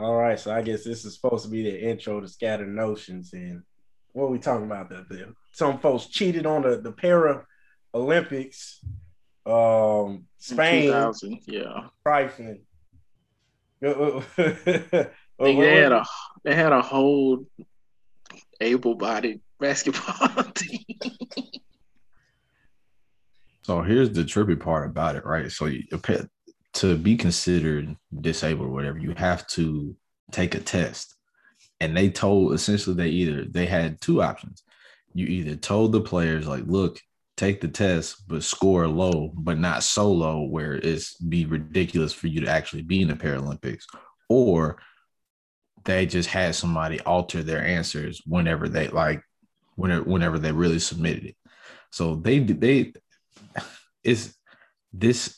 All right, so I guess this is supposed to be the intro to Scattered Notions. And what are we talking about? Some folks cheated on the Paralympics. Spain. Yeah. Pricing. They had a whole able-bodied basketball team. So here's the trippy part about it, right? So to be considered disabled or whatever, you have to take a test. And they told, essentially, they had two options. You either told the players, like, look, take the test, but score low, but not so low where it's be ridiculous for you to actually be in the Paralympics. Or they just had somebody alter their answers whenever they really submitted it. So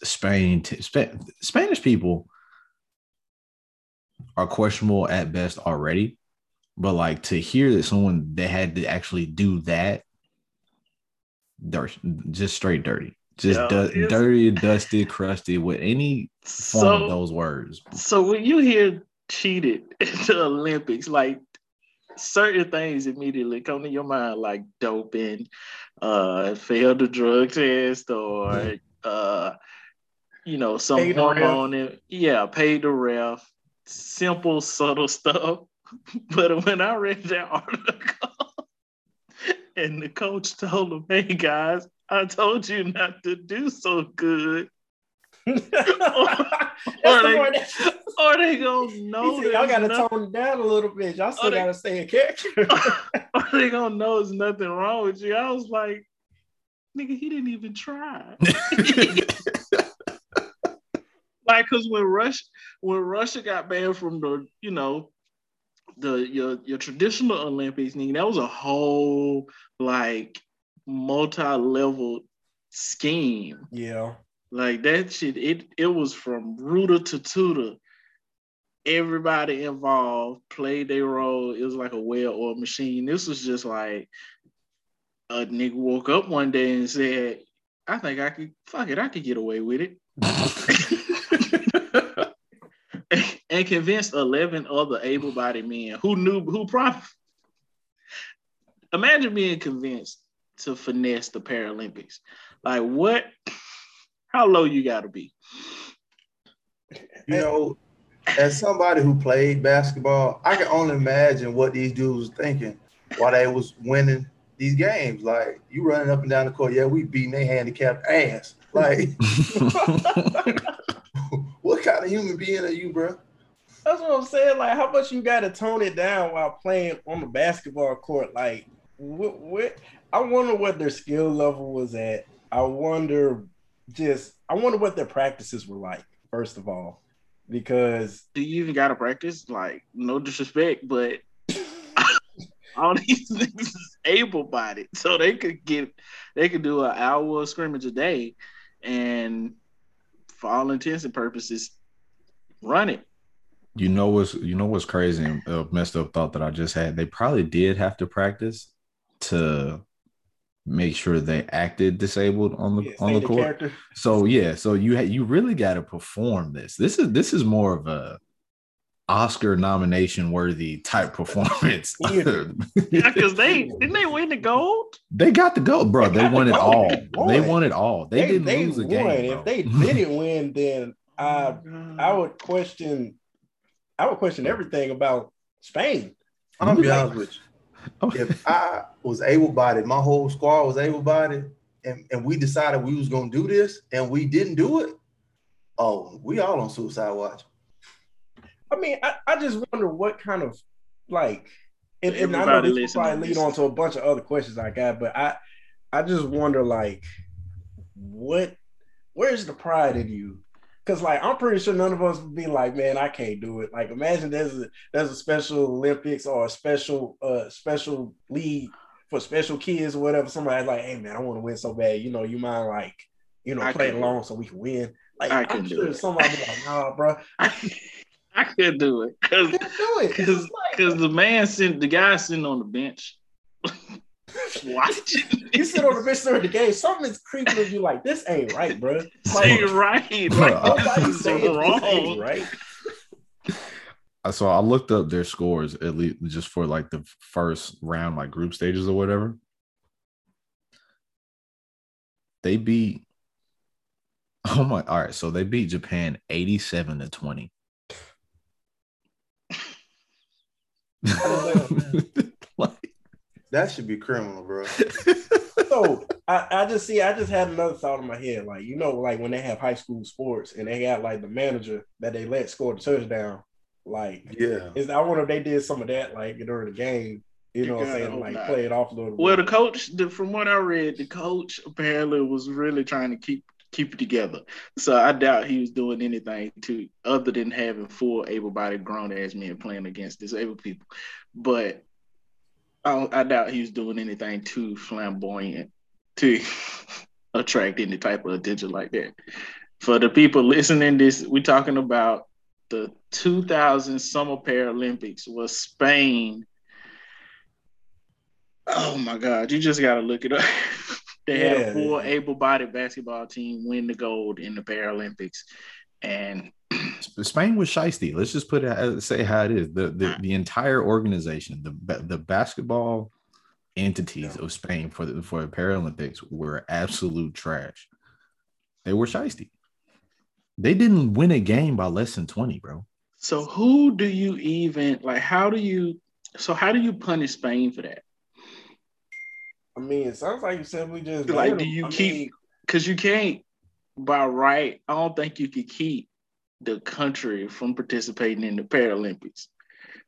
Spanish people are questionable at best already, but like to hear that someone they had to actually do that. Just straight dirty. Dirty, dusty, crusty with any form of those words. So when you hear cheated at the Olympics, like certain things immediately come to your mind, like doping, failed the drug test, or some paid hormone. Paid the ref. Simple, subtle stuff. But when I read that article, and the coach told him, hey, guys, I told you not to do so good. Or they going to know. Y'all got to tone it down a little bit. Y'all still got to stay in character. Or they going to know there's nothing wrong with you. I was like, nigga, he didn't even try. Like, because when Russia got banned from your traditional Olympics, nigga, that was a whole like multi-level scheme. Yeah. Like that shit, it was from rooter to tutor. Everybody involved played their role. It was like a well-oiled machine. This was just like a nigga woke up one day and said, I think I could get away with it. And convinced 11 other able-bodied men who probably imagine being convinced to finesse the Paralympics. Like what? How low you gotta be? You know, as somebody who played basketball, I can only imagine what these dudes was thinking while they was winning these games. Like you running up and down the court, yeah, we beating their handicapped ass. Like what kind of human being are you, bro? That's what I'm saying. Like, how much you got to tone it down while playing on the basketball court? Like, what? I wonder what their skill level was at. I wonder what their practices were like, first of all, because. Do you even got to practice? Like, no disrespect, but all these niggas is able-bodied. So they could do an hour of scrimmage a day and for all intents and purposes, run it. You know what's crazy and a messed up thought that I just had? They probably did have to practice to make sure they acted disabled on the court. Character. So yeah, so you really got to perform this. This is more of a Oscar nomination worthy type performance. Yeah, because didn't they win the gold? They got the gold, bro. They won it all. They won it all. They didn't lose a game. Bro. If they didn't win, then I would question everything about Spain. I'm gonna be honest with you. If I was able-bodied, my whole squad was able-bodied, and we decided we was gonna do this, and we didn't do it. Oh, we all on suicide watch. I mean, I just wonder what kind of like, and I know this will probably lead on to a bunch of other questions I got, but I just wonder like, where's the pride in you? Because, like, I'm pretty sure none of us would be like, man, I can't do it. Like, imagine there's a special Olympics or a special league for special kids or whatever. Somebody's like, hey, man, I want to win so bad. You know, you mind, like, you know, play along so we can win. Like, I'm sure somebody would be like, nah, bro. I could do it. Because the guy sitting on the bench. Watching. You sit on the bench during the game. Something is creeping with you. Like this ain't right, bro. Like, ain't right. Like, nobody's saying wrong, right? So I looked up their scores, at least just for like the first round, like group stages or whatever. They beat. Oh my! All right, so they beat Japan 87-20. Like, that should be criminal, bro. So I just had another thought in my head, like, you know, like when they have high school sports and they got like the manager that they let score the touchdown, like, yeah, I wonder if they did some of that, like during the game. You know what I'm saying? Like, play it off a little bit. Well, the coach, from what I read, the coach apparently was really trying to keep it together. So I doubt he was doing anything to other than having four able-bodied grown-ass men playing against disabled people. But I doubt he was doing anything too flamboyant to attract any type of attention like that. For the people listening, this we're talking about the 2000 Summer Paralympics was Spain. Oh, my God. You just got to look it up. They had four able-bodied basketball team win the gold in the Paralympics. And Spain was shiesty. Let's just put it, say how it is. The entire organization, the basketball entities of Spain for the Paralympics were absolute trash. They were shiesty. They didn't win a game by less than 20, bro. So who do you even – like, how do you punish Spain for that? I mean, it sounds like you simply just like. Do you keep? Because you can't, by right. I don't think you could keep the country from participating in the Paralympics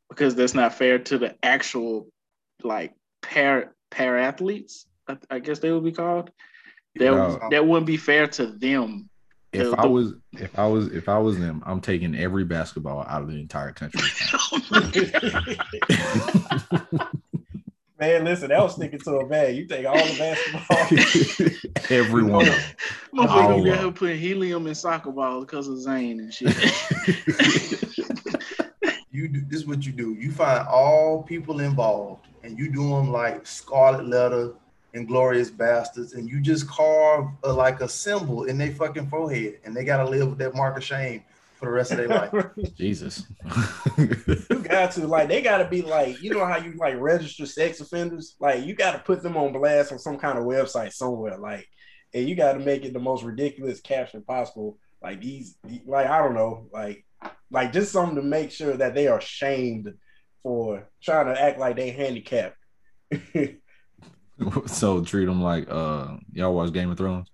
because that's not fair to the actual like para athletes. I guess they would be called. That wouldn't be fair to them. If I was them, I'm taking every basketball out of the entire country. Man, listen, that was sticking to a bag. You take all the basketball. Everyone. My boy got him putting helium in soccer balls because of Zane and shit. This is what you do. You find all people involved, and you do them like Scarlet Letter and Glorious Bastards, and you just carve like a symbol in their fucking forehead, and they got to live with that mark of shame for the rest of their life. Jesus. You got to, like, they got to be like, you know how you like register sex offenders? Like, you got to put them on blast on some kind of website somewhere. Like, and you got to make it the most ridiculous caption possible. Like, these, like, I don't know, like just something to make sure that they are shamed for trying to act like they handicapped. So treat them like, y'all watch Game of Thrones?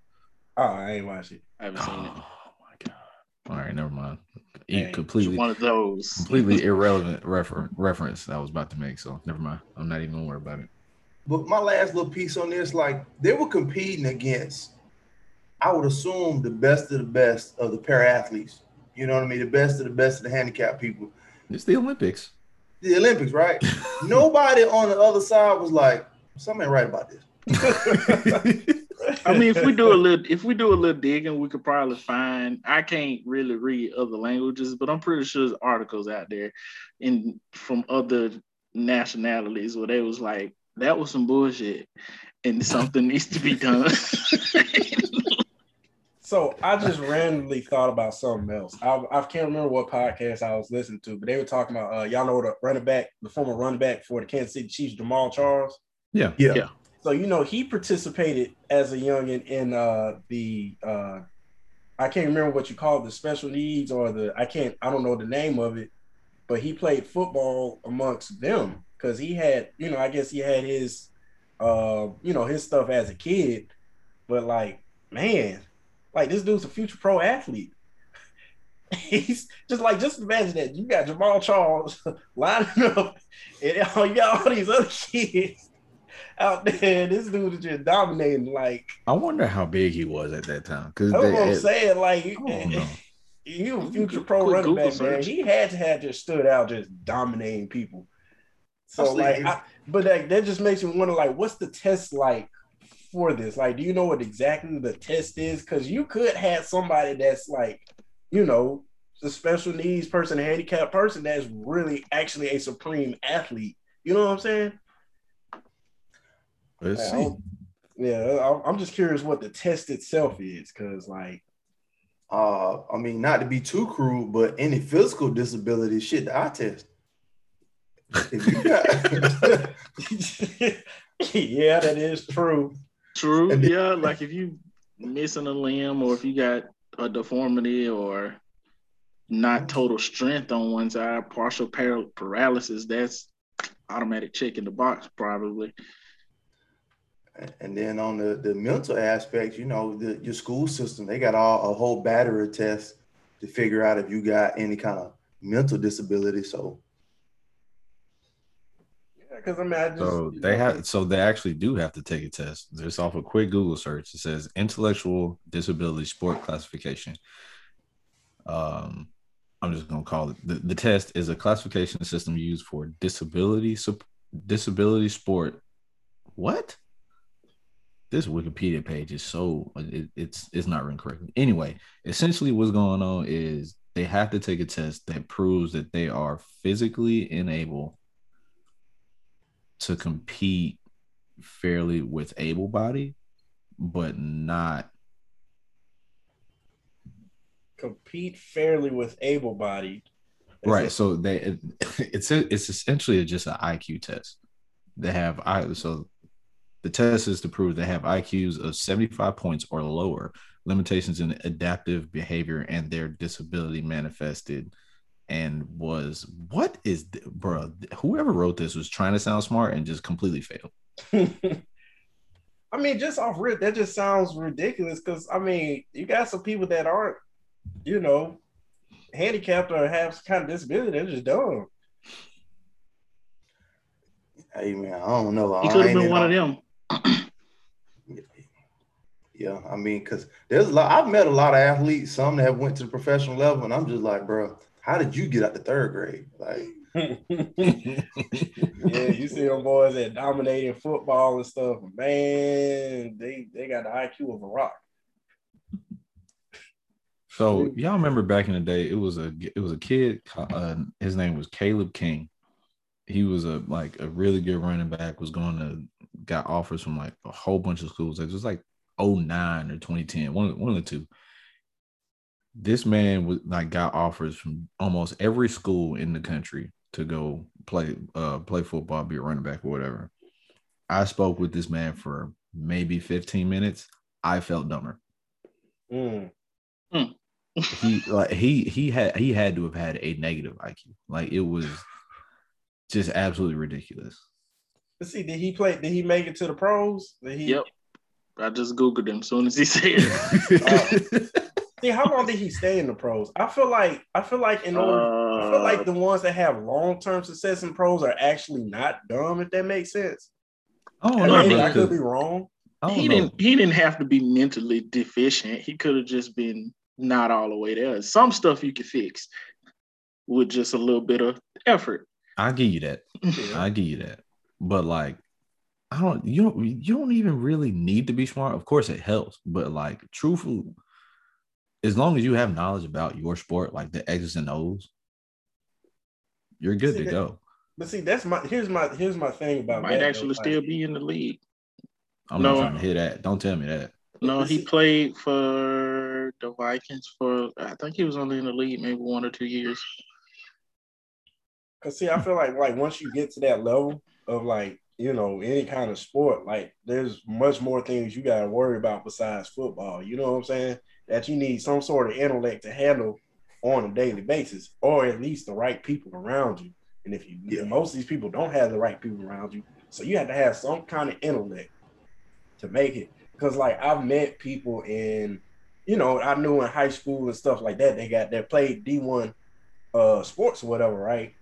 Oh, I ain't watched it. I haven't seen it. All right, never mind. Dang, completely one of those completely irrelevant reference that I was about to make. So never mind. I'm not even gonna worry about it. But my last little piece on this, like they were competing against, I would assume, the best of the para athletes. You know what I mean? The best of the handicapped people. It's the Olympics. The Olympics, right? Nobody on the other side was like, something ain't right about this. I mean, if we do a little digging, we could probably find. I can't really read other languages, but I'm pretty sure there's articles out there from other nationalities where they was like, that was some bullshit, and something needs to be done. So I just randomly thought about something else. I can't remember what podcast I was listening to, but they were talking about y'all know the former running back for the Kansas City Chiefs, Jamal Charles. Yeah. So, you know, he participated as a youngin in the I can't remember what you call the special needs or I don't know the name of it, but he played football amongst them because he had, you know, I guess he had his, you know, his stuff as a kid. But like, man, like this dude's a future pro athlete. He's just imagine that you got Jamal Charles lining up and you got all these other kids out there. This dude is just dominating. Like, I wonder how big he was at that time. Because that's what I'm saying. Like, he was a future pro running back, man. He had to have just stood out, just dominating people. So, like, that just makes me wonder, like, what's the test like for this? Like, do you know what exactly the test is? Because you could have somebody that's like, you know, a special needs person, a handicapped person that's really actually a supreme athlete. You know what I'm saying? Let's see. I'm just curious what the test itself is, because like I mean, not to be too crude, but any physical disability, shit, the eye test. If you got yeah, that is true. True. Then, yeah, like if you missing a limb or if you got a deformity or not total strength on one side, partial paralysis, that's automatic check in the box probably. And then on the mental aspect, you know, your school system, they got a whole battery of tests to figure out if you got any kind of mental disability. So yeah, because I mean, they actually do have to take a test. Just off a quick Google search, it says intellectual disability sport classification. I'm just gonna call it the test is a classification system used for disability sport. What? This Wikipedia page is so it's not written correctly. Anyway, essentially what's going on is they have to take a test that proves that they are physically unable to compete fairly with able-bodied, but not compete fairly with able-bodied. Right. So it's essentially just an IQ test. They have the test is to prove they have IQs of 75 points or lower, limitations in adaptive behavior, and their disability manifested and was what is bro? Whoever wrote this was trying to sound smart and just completely failed. I mean, just off rip, that just sounds ridiculous because I mean, you got some people that aren't, you know, handicapped or have some kind of disability, they're just dumb. Hey man, I don't know. He could have been one of them. Yeah, I mean, because there's a lot. I've met a lot of athletes, some that have went to the professional level, and I'm just like, bro, how did you get out the third grade? Like, yeah, you see them boys that dominating football and stuff. Man, they got the IQ of a rock. So y'all remember back in the day, it was a kid. His name was Caleb King. He was a really good running back. Got offers from like a whole bunch of schools. It was like 2009 or 2010, one of the two. This man got offers from almost every school in the country to go play football, be a running back or whatever. I spoke with this man for maybe 15 minutes. I felt dumber. He had to have had a negative IQ. Like it was just absolutely ridiculous. Let's see, did he play? Did he make it to the pros? Yep. I just Googled him as soon as he said it. See, how long did he stay in the pros? I feel like the ones that have long-term success in pros are actually not dumb, if that makes sense. Oh, I could be wrong. He didn't have to be mentally deficient. He could have just been not all the way there. Some stuff you could fix with just a little bit of effort. I give you that. Yeah. I give you that. But like, you don't even really need to be smart. Of course it helps, but like truthfully, as long as you have knowledge about your sport, like the X's and O's, you're good to go. But see, that's here's my thing about might that, actually though, still like, be in the league. I'm not trying to hear that. Don't tell me that. No, he played for the Vikings for I think he was only in the league maybe 1 or 2 years. Cause see, I feel like once you get to that level of like, you know, any kind of sport, like there's much more things you got to worry about besides football. You know what I'm saying? That you need some sort of intellect to handle on a daily basis, or at least the right people around you. And if you, most of these people don't have the right people around you. So you have to have some kind of intellect to make it. Cause like I've met people in, you know, I knew in high school and stuff like that, they played D1 sports or whatever, right?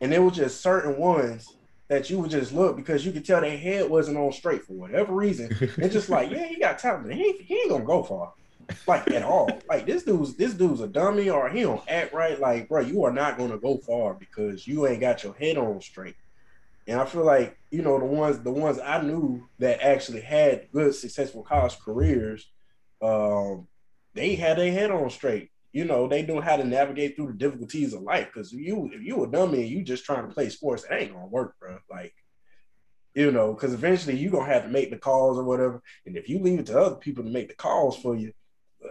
And there were just certain ones that you would just look because you could tell their head wasn't on straight for whatever reason. It's just like, yeah, he got talent. He ain't gonna go far, like at all. Like this dude's a dummy or he don't act right. Like, bro, you are not gonna go far because you ain't got your head on straight. And I feel like, you know, the ones I knew that actually had good, successful college careers, they had their head on straight. You know, they know how to navigate through the difficulties of life. Because if you a dummy and you just trying to play sports, it ain't going to work, bro. Like, you know, because eventually you're going to have to make the calls or whatever. And if you leave it to other people to make the calls for you,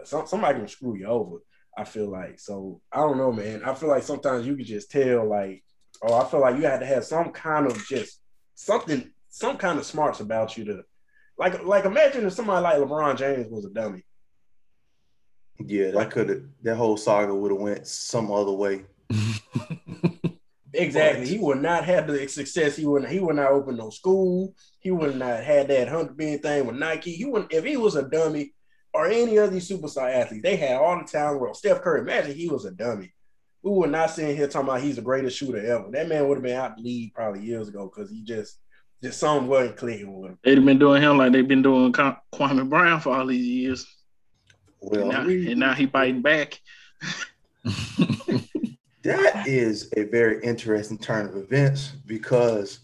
somebody can screw you over, I feel like. So I don't know, man. I feel like sometimes you can just tell, like, oh, I feel like you had to have some kind of just something, some kind of smarts about you to, like imagine if somebody like LeBron James was a dummy. Yeah, that whole saga would have went some other way. Exactly. But he would not have the success. He would not open no school. He would not have that $100 million thing with Nike. He wouldn't, if he was a dummy, or any of these superstar athletes, they had all the time in the world. Steph Curry, imagine he was a dummy. We were not sitting here talking about he's the greatest shooter ever. That man would have been out the league probably years ago because he just something wasn't clicking with him. They'd have been doing him like they've been doing Kwame Brown for all these years. Well, and now he biting back. That is a very interesting turn of events because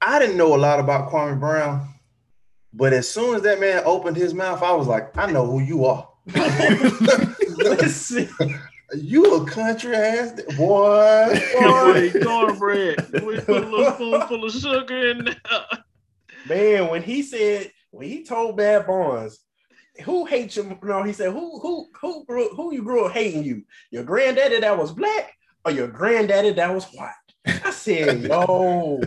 I didn't know a lot about Kwame Brown, but as soon as that man opened his mouth, I was like, I know who you are. Listen, you a country ass boy. Cornbread with a little spoonful of sugar in there. Man, when he told Bad Barnes, who hates you? No, he said, who you grew up hating you? Your granddaddy that was black or your granddaddy that was white? I said, yo.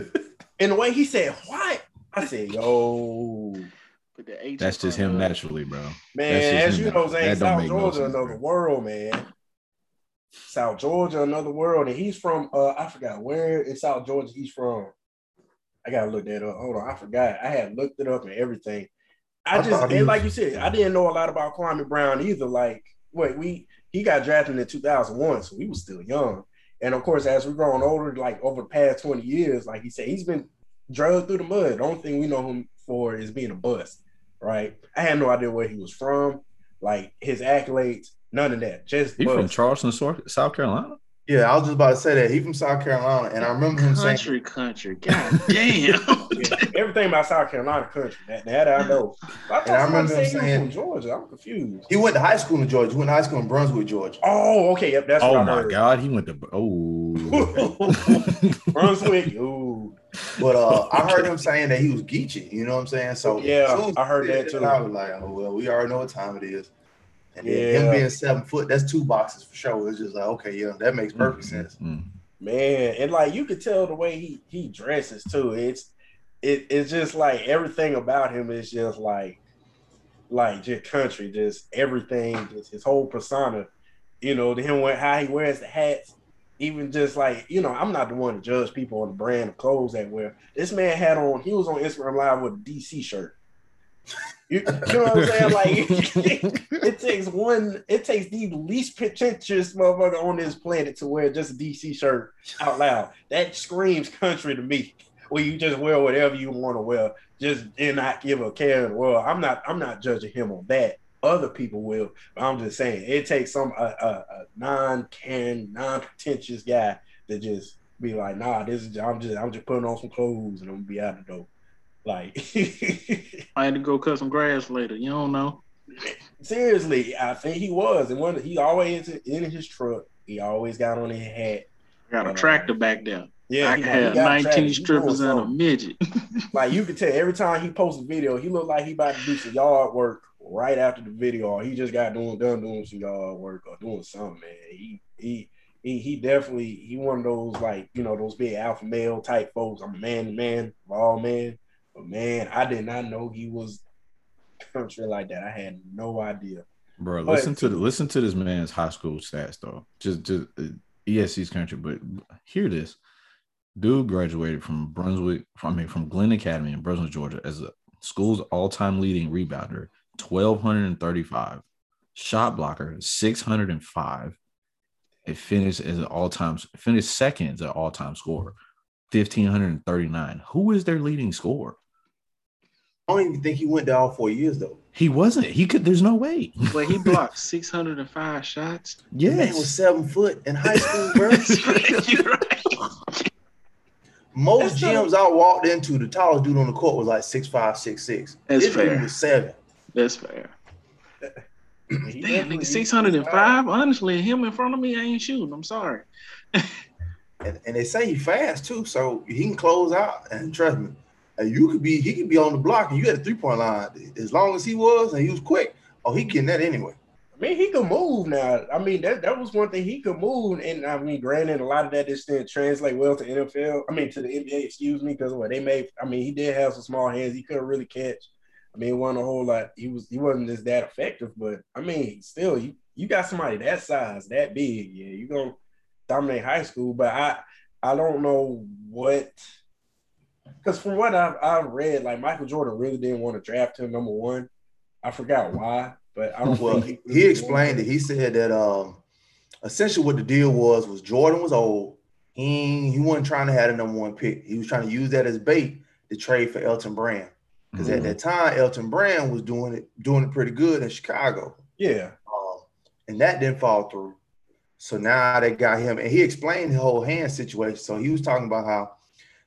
And the way he said white, I said, yo. That's just him naturally, bro. Man, as you know, Zane, South Georgia, another world, man. South Georgia, another world. And he's from, I forgot where in South Georgia he's from. I got to look that up. Hold on, I forgot. I had looked it up and everything. And like you said, I didn't know a lot about Kwame Brown either. Like, he got drafted in 2001, so we were still young. And of course, as we're growing older, like over the past 20 years, like he said, he's been drugged through the mud. The only thing we know him for is being a bust, right? I had no idea where he was from, like his accolades, none of that. Just he's from Charleston, South Carolina. Yeah, I was just about to say that. He's from South Carolina, and I remember him saying... Country, God damn. Yeah, everything about South Carolina country, that I know. I remember him saying... From Georgia. I'm confused. He went to high school in Georgia. He went to high school in Brunswick, Georgia. Oh, okay. Yep, that's what I heard. Oh, my God. He went to... Oh. Brunswick, ooh. But I heard him saying that he was Geechee. You know what I'm saying? So yeah, I heard that, too. I was like, oh, well, we already know what time it is. And then him being 7 foot, that's two boxes for sure. It's just like, okay, yeah, that makes perfect sense. Man, and like you could tell the way he dresses too. It's just like everything about him is just like just country, just everything, just his whole persona. You know, how he wears the hats, even just like, you know, I'm not the one to judge people on the brand of clothes that wear. This man he was on Instagram Live with a DC shirt. You know what I'm saying? Like it takes the least pretentious motherfucker on this planet to wear just a DC shirt out loud. That screams country to me. Where you just wear whatever you want to wear, just and not give a care in the world. I'm not judging him on that. Other people will, but I'm just saying it takes some a non-pretentious guy to just be like, nah, I'm just putting on some clothes and I'm gonna be out the door. Like, I had to go cut some grass later. You don't know. Seriously, I think he was. And he always in his truck. He always got on his hat. Got a tractor back there. Yeah, I had 19 strippers and a midget. Like, you could tell every time he posts a video, he looked like he about to do some yard work right after the video, or he just got done doing some yard work or doing something, man. He definitely, he one of those, like, you know, those big alpha male type folks. I'm a man, raw man. But man, I did not know he was country like that. I had no idea. Bro, listen to this man's high school stats though. Just ESC's country, but hear this. Dude graduated from from Glenn Academy in Brunswick, Georgia, as a school's all-time leading rebounder, 1,235, shot blocker, 605. It finished second as an all-time scorer, 1,539. Who is their leading scorer? I don't even think he went to all 4 years, though. He wasn't. He could. There's no way. But he blocked 605 shots. Yes. The man was 7 foot in high school, bro. You're right. Most gyms I walked into, the tallest dude on the court was like 6'5", 6'6". That's fair. This dude was 7. That's fair. Damn, nigga, 605? Honestly, him in front of me, I ain't shooting. I'm sorry. And they say he's fast, too, so he can close out. And trust me, he could be on the block, and you had a three-point line. As long as he was, and he was quick, Oh, he getting that anyway. I mean, he could move now. I mean, that was one thing. He could move. And, I mean, granted, a lot of that just didn't translate well to NFL. I mean, to the NBA, excuse me, because what they made – I mean, he did have some small hands. He couldn't really catch. I mean, it wasn't a whole lot. He wasn't just that effective. But, I mean, still, you got somebody that size, that big. Yeah, you're going to dominate high school. But I don't know what – because from what I've read, like, Michael Jordan really didn't want to draft him, number one. I forgot why, but I don't know. Well, he explained it. He said that essentially what the deal was Jordan was old. He wasn't trying to have a number one pick. He was trying to use that as bait to trade for Elton Brand. Because at that time, Elton Brand was doing it pretty good in Chicago. Yeah. And that didn't fall through. So now they got him. And he explained the whole hand situation. So he was talking about how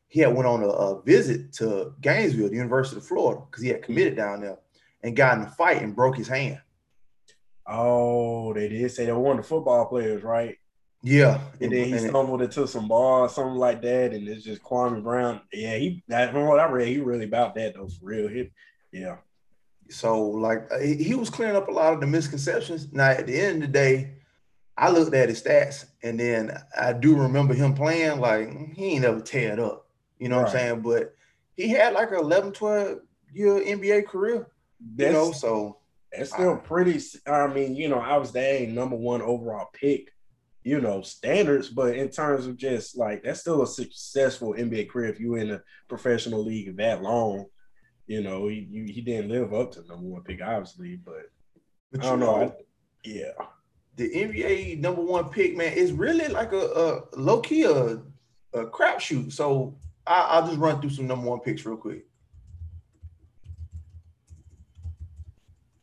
he had went on a visit to Gainesville, the University of Florida, because he had committed down there and got in a fight and broke his hand. Oh, they did say they were one of the football players, right? Yeah. And then he stumbled into some ball, something like that, and it's just Kwame Brown. Yeah, from what I read, he really about that, though, for real. Yeah. So, like, he was clearing up a lot of the misconceptions. Now, at the end of the day, I looked at his stats, and then I do remember him playing, like, he ain't never tear it up. You know what I'm saying? But he had like an 11, 12-year NBA career, so. That's still pretty – I mean, I was that number one overall pick, standards. But in terms of just like that's still a successful NBA career if you're in a professional league that long. He didn't live up to number one pick, obviously. But I don't know. Yeah. The NBA number one pick, man, is really like a low-key a crapshoot. So I'll just run through some number one picks real quick.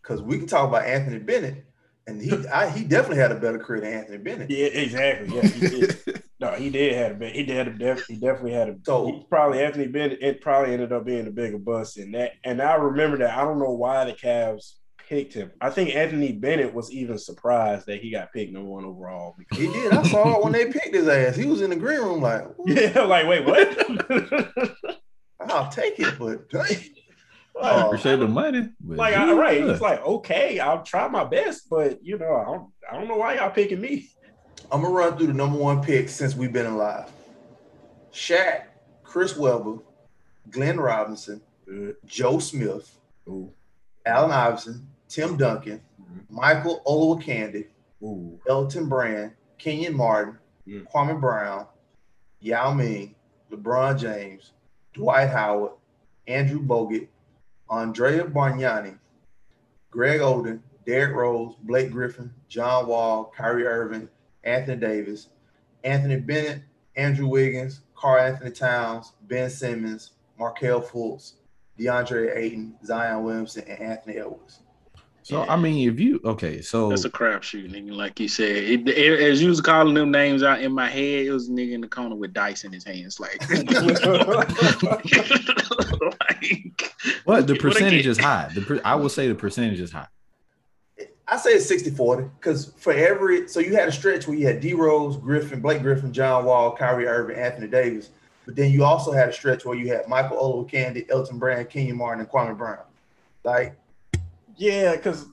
Because we can talk about Anthony Bennett, and he definitely had a better career than Anthony Bennett. Yeah, exactly. Yeah, he did. No, he did have a better. He definitely had a. So he probably Anthony Bennett. It probably ended up being a bigger bust in that. And I remember that. I don't know why the Cavs picked him. I think Anthony Bennett was even surprised that he got picked number one overall. He did. I saw it when they picked his ass. He was in the green room like, ooh. Yeah, like wait, what? I'll take it, but. I appreciate the money. Like, all right, it's like, okay, I'll try my best, but, I don't know why y'all picking me. I'm going to run through the number one pick since we've been alive. Shaq, Chris Webber, Glenn Robinson, Joe Smith, Allen Iverson, Tim Duncan, Michael Olowokandi, Elton Brand, Kenyon Martin, Kwame Brown, Yao Ming, LeBron James, Dwight Howard, Andrew Bogut, Andrea Bargnani, Greg Oden, Derrick Rose, Blake Griffin, John Wall, Kyrie Irving, Anthony Davis, Anthony Bennett, Andrew Wiggins, Karl-Anthony Towns, Ben Simmons, Markelle Fultz, DeAndre Ayton, Zion Williamson, and Anthony Edwards. So, I mean, so. That's a crapshoot, nigga, like you said. As you was calling them names out in my head, it was a nigga in the corner with dice in his hands. Like, but the percentage is high. I will say the percentage is high. I say it's 60-40 because so you had a stretch where you had D-Rose, Griffin, Blake Griffin, John Wall, Kyrie Irving, Anthony Davis. But then you also had a stretch where you had Michael Olowokandi, Elton Brand, Kenyon Martin, and Kwame Brown. Like, yeah, because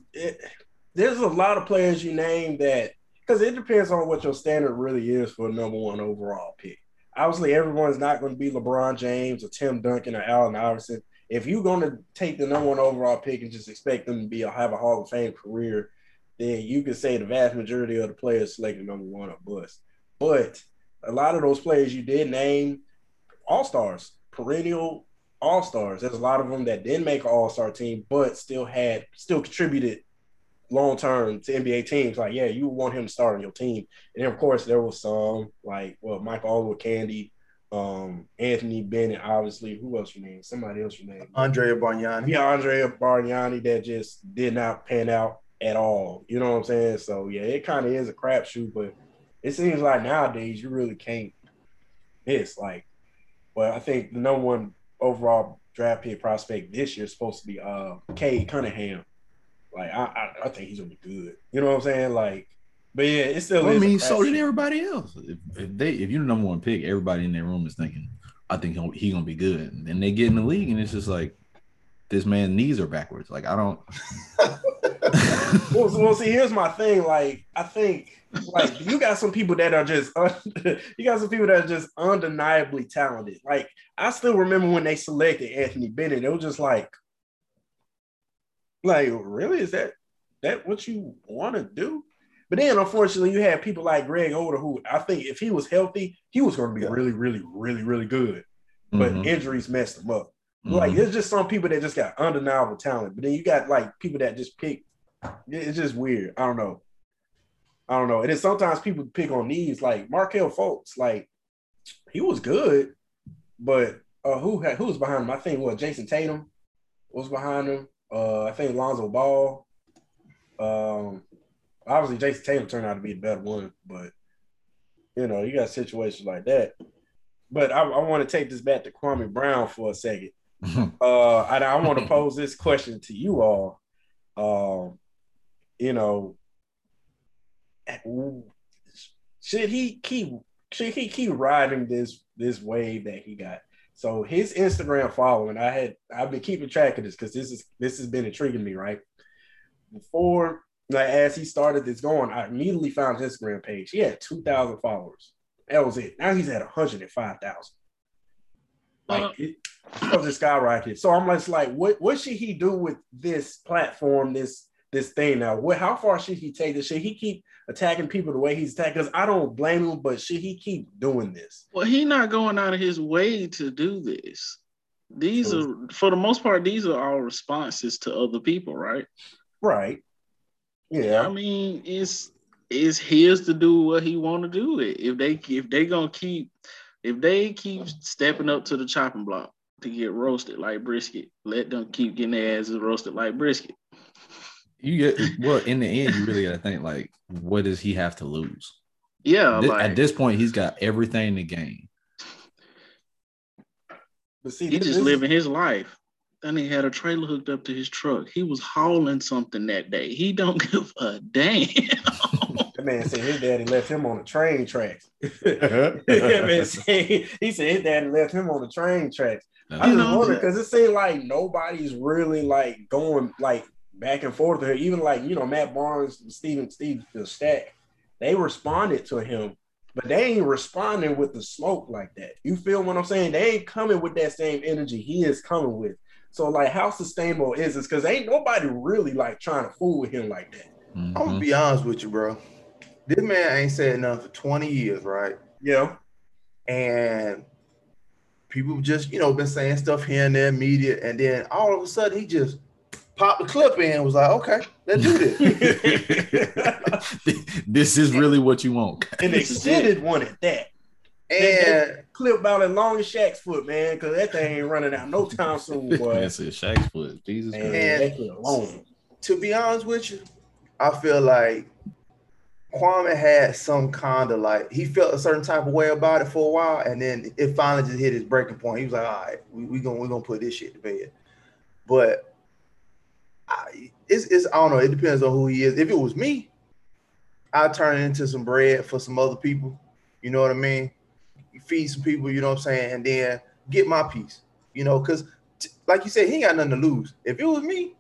there's a lot of players you name that – because it depends on what your standard really is for a number one overall pick. Obviously, everyone's not going to be LeBron James or Tim Duncan or Allen Iverson. If you're going to take the number one overall pick and just expect them to have a Hall of Fame career, then you could say the vast majority of the players selected number one are bust. But a lot of those players you did name all-stars, perennial all-stars. There's a lot of them that didn't make an all-star team but still contributed long-term to NBA teams. Like, yeah, you want him to start on your team. And then, of course, there was some, like, Michael Olowokandi, Anthony Bennett, obviously. Who else you named? Somebody else you named. Andrea Bargnani. Yeah, Andrea Bargnani that just did not pan out at all. You know what I'm saying? So, yeah, it kind of is a crapshoot, but it seems like nowadays you really can't miss. Like, well, I think the number one overall draft pick prospect this year is supposed to be Cade Cunningham. Like, I think he's going to be good. You know what I'm saying? Like, but yeah, it still is. I mean, so did everybody else. If you're the number one pick, everybody in their room is thinking, I think he's going to be good. And they get in the league, and it's just like, this man's knees are backwards. Like, I don't. Well, see, here's my thing. Like, I think like you got some people that are just undeniably talented. Like, I still remember when they selected Anthony Bennett. It was just like really, is that what you want to do? But then, unfortunately, you had people like Greg Oden, who I think if he was healthy, he was going to be really, really, really, really good. But injuries messed him up. Mm-hmm. Like, there's just some people that just got undeniable talent. But then you got, like, people that just pick. It's just weird. I don't know. And then sometimes people pick on these, like Markelle Fultz. Like, he was good, but who was behind him? I think, Jason Tatum was behind him. I think Lonzo Ball. Obviously, Jason Tatum turned out to be the better one, but, you know, you got situations like that. But I want to take this back to Kwame Brown for a second. I want to pose this question to you all. You know, should he keep riding this wave that he got? So his Instagram following, I've been keeping track of this because this has been intriguing me, right? Before, like, as he started this going, I immediately found his Instagram page. He had 2,000 followers. That was it. Now he's at 105,000. Like, it was just skyrocketed. So I'm just like, what should he do with this platform, this thing now? How far should he take this? Should he keep attacking people the way he's attacking? Because I don't blame him, but should he keep doing this? Well, he's not going out of his way to do this. These are, for the most part, these are all responses to other people, right? Right. Yeah. I mean, it's his to do what he want to do it. If they keep stepping up to the chopping block to get roasted like brisket, let them keep getting their asses roasted like brisket. In the end, you really got to think, like, what does he have to lose? Yeah. At this point, he's got everything to gain. But see, he's just living his life. Then he had a trailer hooked up to his truck. He was hauling something that day. He don't give a damn. That man said his daddy left him on the train tracks. That man said, he said his daddy left him on the train tracks. No. I just wonder because it seemed like nobody's really like going like back and forth with him. Even like, you know, Matt Barnes, Steve the Stack, they responded to him, but they ain't responding with the smoke like that. You feel what I'm saying? They ain't coming with that same energy he is coming with. So, like, how sustainable is this? Because ain't nobody really, like, trying to fool with him like that. Mm-hmm. I'm going to be honest with you, bro. This man ain't said nothing for 20 years, right? Yeah. And people just, you know, been saying stuff here and there, media, and then all of a sudden he just popped the clip in and was like, okay, let's do this. This is really what you want. And they extended one at that. And clip out as long as Shaq's foot, man, because that thing ain't running out no time soon, boy. That's it, Shaq's foot. Jesus Christ. And to be honest with you, I feel like Kwame had some kind of like, he felt a certain type of way about it for a while, and then it finally just hit his breaking point. He was like, all right, we're gonna put this shit to bed. But I don't know, it depends on who he is. If it was me, I'd turn it into some bread for some other people. You know what I mean? Feed some people, you know what I'm saying, and then get my piece, you know, because like you said, he ain't got nothing to lose. If it was me,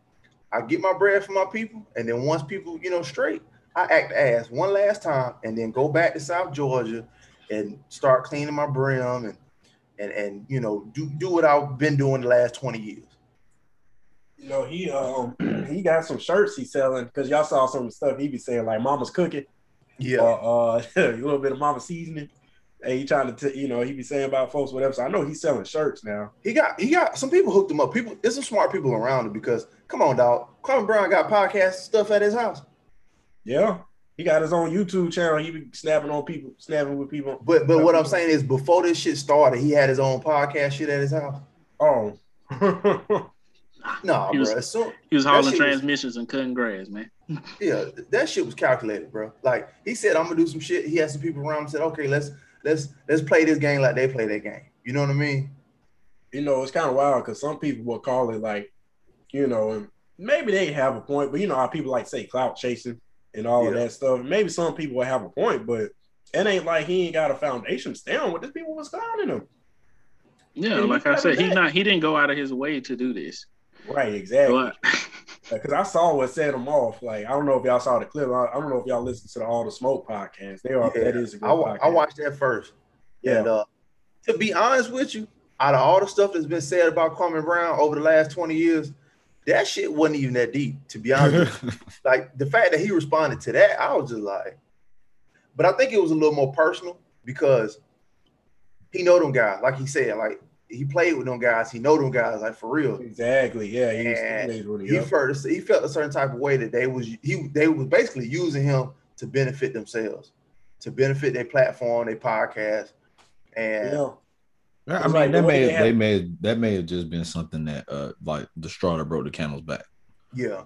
I get my bread for my people, and then once people, you know, straight, I act ass one last time and then go back to South Georgia and start cleaning my brim and you know, do what I've been doing the last 20 years. You know, he got some shirts he's selling because y'all saw some of the stuff he be saying, like mama's cooking. Yeah. A little bit of mama seasoning. And he trying to, you know, he be saying about folks, whatever. So I know he's selling shirts now. He got some people hooked him up. People, there's some smart people around him because, come on, dog. Kwame Brown got podcast stuff at his house. Yeah, he got his own YouTube channel. He be snapping with people. But what I'm saying is, before this shit started, he had his own podcast shit at his house. Oh, nah, bro. So, he was hauling transmissions and cutting grass, man. Yeah, that shit was calculated, bro. Like he said, I'm gonna do some shit. He had some people around him. Said, okay, let's play this game like they play that game. You know what I mean? You know, it's kind of wild because some people will call it like, you know, and maybe they have a point, but you know how people like say clout chasing and all of that stuff. Maybe some people will have a point, but it ain't like he ain't got a foundation to stand on what these people was clowning him. Yeah, like I said, he didn't go out of his way to do this. Right, exactly. Because I saw what set them off. Like, I don't know if y'all saw the clip. I don't know if y'all listened to the All the Smoke podcast. They are. Yeah, that is a good podcast. I watched that first. Yeah. And, to be honest with you, out of all the stuff that's been said about Kwame Brown over the last 20 years, that shit wasn't even that deep, to be honest with you. Like, the fact that he responded to that, I was just like, but I think it was a little more personal because he know them guys. Like he said, like, he played with them guys. He know them guys, like, for real. Exactly, yeah. He felt a certain type of way that they was basically using him to benefit themselves, to benefit their platform, their podcast. And yeah. I mean, like, that may have just been something that like the straw that broke the camel's back. Yeah.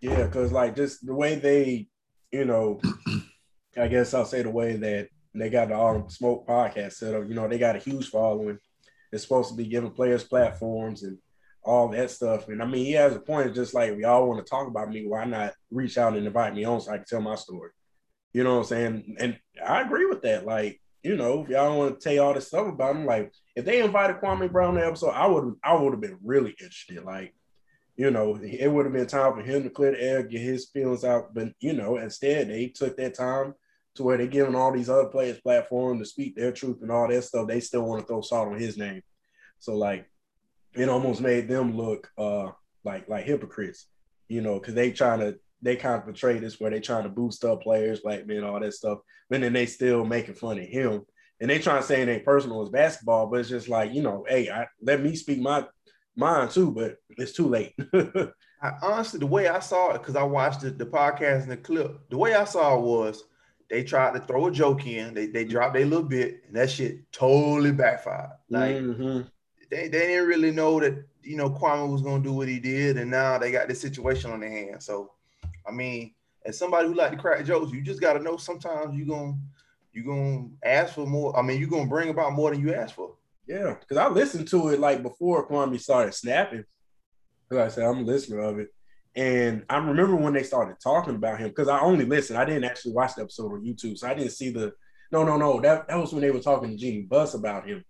Yeah, because like just the way they, you know, I guess I'll say the way that they got the All Smoke podcast set up, you know, they got a huge following. It's supposed to be giving players platforms and all that stuff. And I mean, he has a point. It's just like, we all want to talk about me. Why not reach out and invite me on so I can tell my story? You know what I'm saying? And I agree with that. Like, you know, if y'all want to tell you all this stuff about him, like, if they invited Kwame Brown to the episode, I would have been really interested. Like, you know, it would have been time for him to clear the air, get his feelings out. But, you know, instead, they took that time to where they're giving all these other players platform to speak their truth and all that stuff. They still want to throw salt on his name. So, like, it almost made them look like hypocrites, you know, because they kind of portray this where they trying to boost up players, black men, all that stuff. But then they still making fun of him. And they trying to say it ain't personal as basketball, but it's just like, you know, hey, let me speak my mind too, but it's too late. I honestly, the way I saw it, because I watched the podcast and the clip, the way I saw it was they tried to throw a joke in, they dropped a little bit, and that shit totally backfired. Like, they didn't really know that, you know, Kwame was going to do what he did, and now they got this situation on their hands. So, I mean, as somebody who like to crack jokes, you just got to know sometimes you're gonna ask for more. I mean, you're going to bring about more than you ask for. Yeah, because I listened to it like before Kwame started snapping. Like I said, I'm a listener of it. And I remember when they started talking about him, because I only listened. I didn't actually watch the episode on YouTube, so I didn't see the – no. That was when they were talking to Jeannie Buss about him.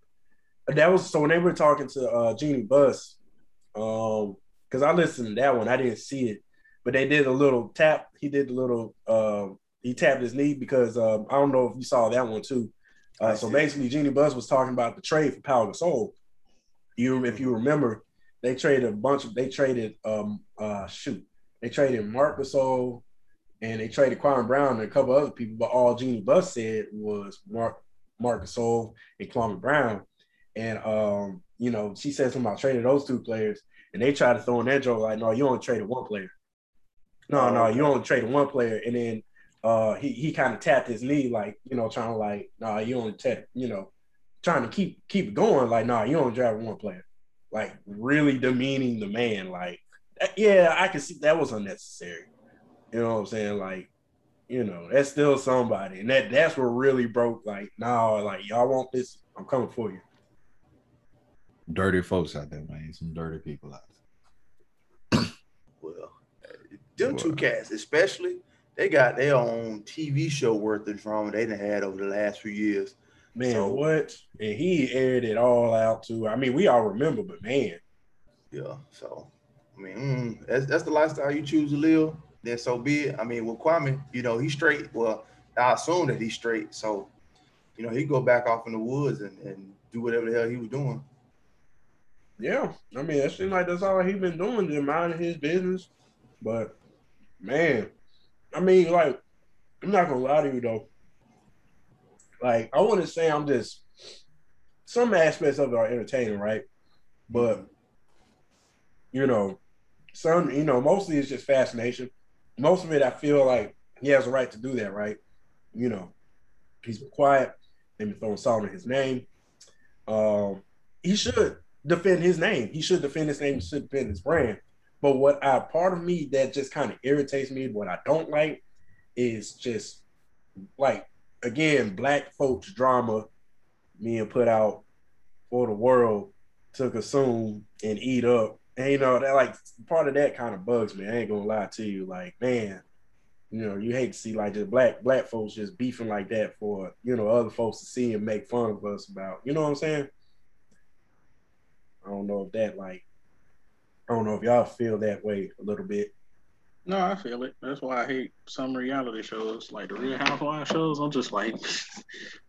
That was – so when they were talking to Jeannie Buss, because I listened to that one. I didn't see it. But they did a little tap. He did a little he tapped his knee because I don't know if you saw that one too. So basically, Jeannie Buss was talking about the trade for Pau Gasol. If you remember, they traded they traded Marc Gasol and they traded Kwame Brown and a couple other people. But all Jeannie Buss said was Marc Gasol and Kwame Brown, and you know, she said something about trading those two players, and they tried to throw in that joke like, no, you only traded one player. No, you only traded one player. And then he kind of tapped his knee, like, you know, trying to like, no, you only tap, you know, trying to keep it going. Like, no, you only drafted one player. Like, really demeaning the man. Like, yeah, I can see that was unnecessary. You know what I'm saying? Like, you know, that's still somebody. And that's what really broke, like, no, like, y'all want this? I'm coming for you. Dirty folks out there, man. Some dirty people out there. Well. Them two cats, especially, they got their own TV show worth of drama they done had over the last few years. Man, so, what? And he aired it all out too. I mean, we all remember, but man. Yeah, so, I mean, that's the lifestyle you choose to live, then so be it. I mean, with Kwame, you know, he's straight. Well, I assume that he's straight. So, you know, he go back off in the woods and do whatever the hell he was doing. Yeah, I mean, it seems like that's all he's been doing, just minding his business. But man, I mean, like, I'm not gonna lie to you though. Like, I wouldn't say I'm just some aspects of it are entertaining, right? But you know, some, you know, mostly it's just fascination. Most of it, I feel like he has a right to do that, right? You know, he's been quiet. They've been throwing salt in his name. He should defend his name. He should defend his name. He should defend his brand. But part of me that just kind of irritates me, what I don't like, is just like, again, black folks drama being put out for the world to consume and eat up. And you know, that like part of that kind of bugs me. I ain't gonna lie to you. Like, man, you know, you hate to see like just black folks just beefing like that for, you know, other folks to see and make fun of us about. You know what I'm saying? I don't know if that like I don't know if y'all feel that way a little bit. No, I feel it. That's why I hate some reality shows, like the Real Housewives shows. I'm just like,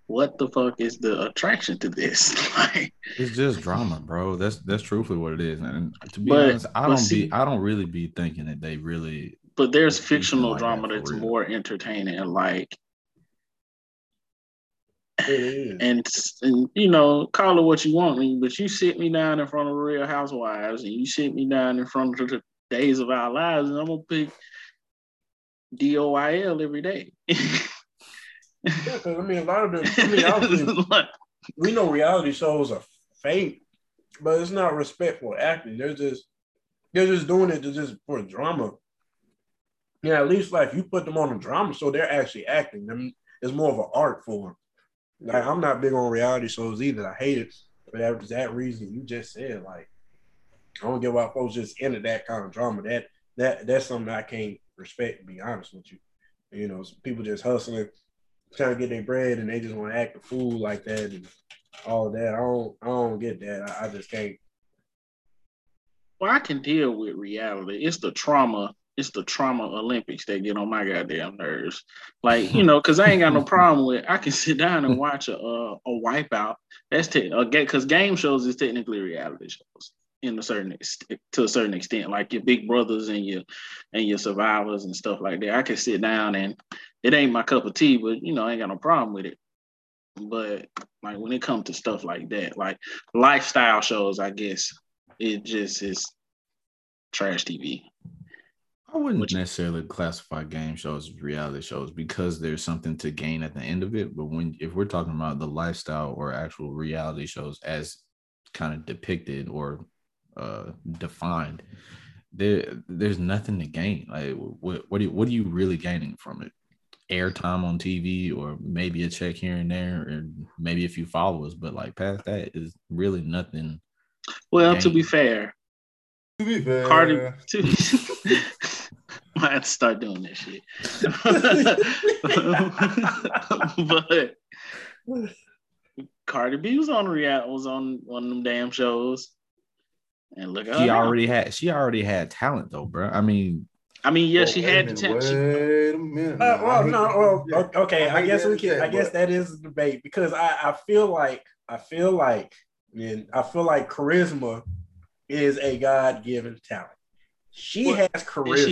what the fuck is the attraction to this? Like, it's just drama, bro. That's truthfully what it is. And to be honest, I don't really be thinking that they really. But there's fictional like drama that's more entertaining, like. And you know, call it what you want, but you sit me down in front of Real Housewives and you sit me down in front of the Days of Our Lives, and I'm gonna pick DOIL every day. Yeah, I mean, we know reality shows are fake, but it's not respectful acting. They're just doing it for drama. Yeah, at least like you put them on a drama, so they're actually acting. I mean, it's more of an art form. Like, I'm not big on reality shows either. I hate it for that reason you just said. Like, I don't get why folks just into that kind of drama. That's something I can't respect, to be honest with you. You know, people just hustling, trying to get their bread, and they just want to act a fool like that and all that. I don't get that. I just can't. Well, I can deal with reality. It's the trauma. It's the trauma Olympics that get on my goddamn nerves. Like, you know, because I ain't got no problem with, I can sit down and watch a wipeout. That's because game shows is technically reality shows to a certain extent. Like your Big Brothers and your Survivors and stuff like that. I can sit down and it ain't my cup of tea, but you know, I ain't got no problem with it. But like when it comes to stuff like that, like lifestyle shows, I guess it just is trash TV. I wouldn't necessarily classify game shows as reality shows because there's something to gain at the end of it. But if we're talking about the lifestyle or actual reality shows as kind of depicted or defined, there's nothing to gain. Like, what are you really gaining from it? Airtime on TV, or maybe a check here and there, or maybe a few followers. But like past that is really nothing. Well, gained. To be fair, Cardi. I had to start doing that shit. But Cardi B was on one of them damn shows. And look, she already had talent though, bro. I mean, yeah, she had the talent. Wait a minute. Okay. I guess that is a debate because I feel like charisma is a God-given talent. She has charisma. And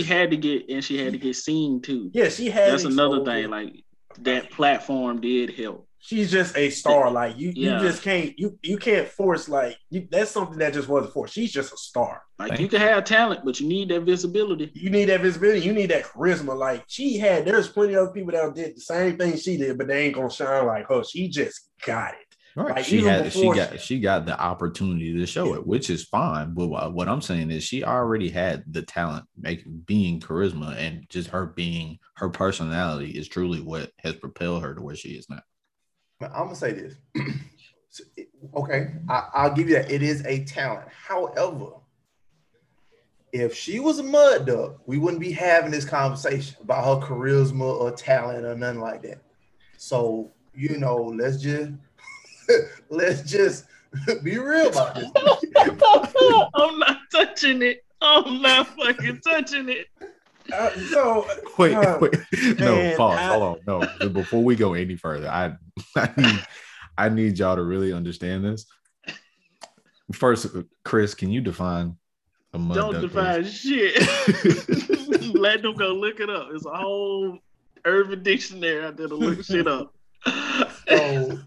she had to get seen too. Yeah, she had. That's another thing. Like that platform did help. She's just a star. Like you just can't. You can't force. Like that's something that just wasn't forced. She's just a star. Like you can have talent, but you need that visibility. You need that visibility. You need that charisma. Like she had. There's plenty of other people that did the same thing she did, but they ain't gonna shine like her. She just got it. Right. Like she got the opportunity to show it, which is fine. But what I'm saying is she already had the talent, being charisma, and just her personality is truly what has propelled her to where she is now. But I'm gonna say this. Okay, I'll give you that. It is a talent. However, if she was a mud duck, we wouldn't be having this conversation about her charisma or talent or nothing like that. So, you know, let's just be real about this. I'm not touching it. I'm not fucking touching it. Wait. No, pause. Hold on. No, before we go any further, I need y'all to really understand this. First, Chris, can you define a mud duck? Don't define shit. Let them go look it up. It's a whole urban dictionary out there to look shit up. So,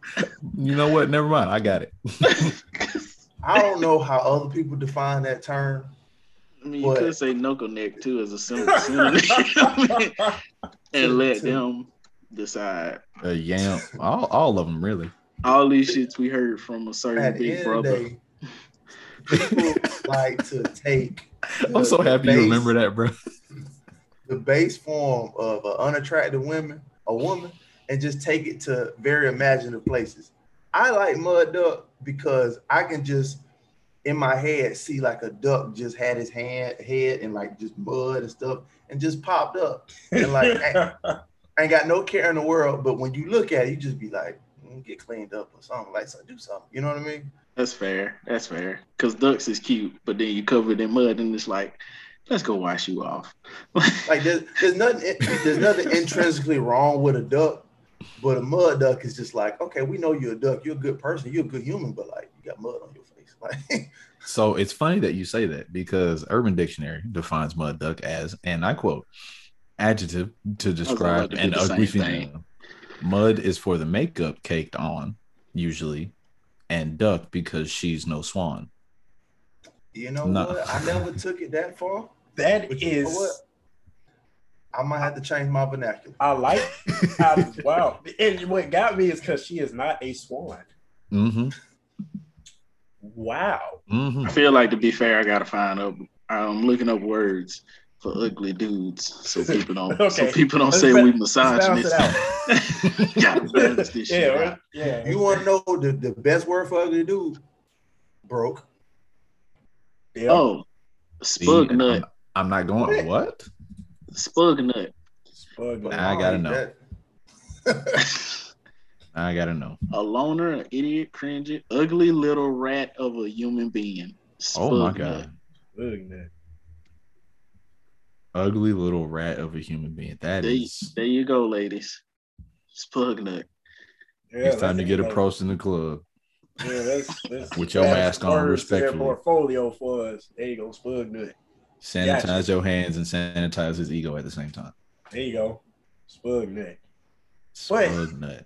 you know what? Never mind. I got it. I don't know how other people define that term. I mean, you could say knuckle neck too as a synonym, and let them decide. A yam, all of them, really. All these shits we heard from a certain big brother. Day, people like to take. I'm so happy you remember that, bro. The base form of an unattractive woman. And just take it to very imaginative places. I like mud duck because I can just, in my head, see like a duck just had his head and like just mud and stuff and just popped up. And like, I ain't got no care in the world. But when you look at it, you just be like, get cleaned up or something, like, so do something. You know what I mean? That's fair. That's fair. Because ducks is cute, but then you cover it in mud and it's like, let's go wash you off. Like, there's nothing intrinsically wrong with a duck, but a mud duck is just like, okay, we know you're a duck. You're a good person. You're a good human, but, like, you got mud on your face. Like, so it's funny that you say that, because Urban Dictionary defines mud duck as, and I quote, adjective to describe an ugly female. Mud is for the makeup caked on, usually, and duck because she's no swan. You know what? I never took it that far. That is, you know what? I might have to change my vernacular. I like it. Wow. And what got me is because she is not a swan. Mm-hmm. Wow. Mm-hmm. I feel like, to be fair, I gotta find up. I'm looking up words for ugly dudes, so people don't. Okay. So people don't say we misogynist. Gotta balance this shit out. Yeah. You want to know the best word for ugly dude? Broke. Yeah. Oh, spug nut. I'm not going. What? Spug nut. Spug nut. Now I gotta know. I gotta know. A loner, an idiot, cringy, ugly little rat of a human being. Spug nut. Spug nut. Ugly little rat of a human being. That is. There you go, ladies. Spug nut. Yeah, it's time to get approached in the club. Yeah, that's with your mask on, respectfully. Portfolio for us. There you go, spug nut. Sanitize your hands and sanitize his ego at the same time. There you go, spug nut. Spug nut.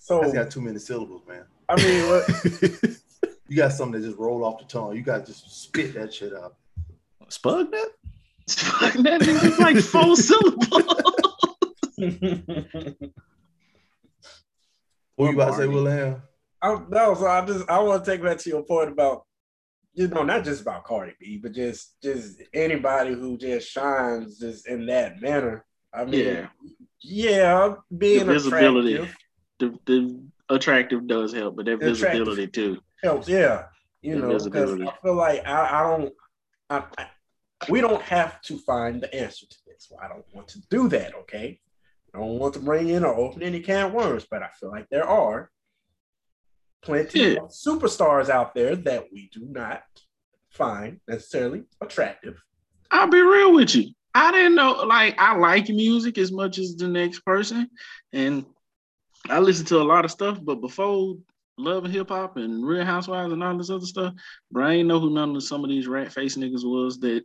So that's got too many syllables, man. I mean, what? You got something that just roll off the tongue. You got to just spit that shit out. Spug nut. Spug nut is like four syllables. What you about to say, William? I want to take back to your point about, you know, not just about Cardi B, but just anybody who just shines just in that manner. I mean, yeah being the visibility, attractive. The attractive does help, but that visibility too helps. Yeah, you know, because I feel like we don't have to find the answer to this. Well, I don't want to do that. Okay, I don't want to bring in or open any can of worms, but I feel like there are plenty of superstars out there that we do not find necessarily attractive. I'll be real with you. I didn't know, like, I like music as much as the next person, and I listen to a lot of stuff, but before Love and Hip Hop and Real Housewives and all this other stuff, but I didn't know who some of these rat face niggas was that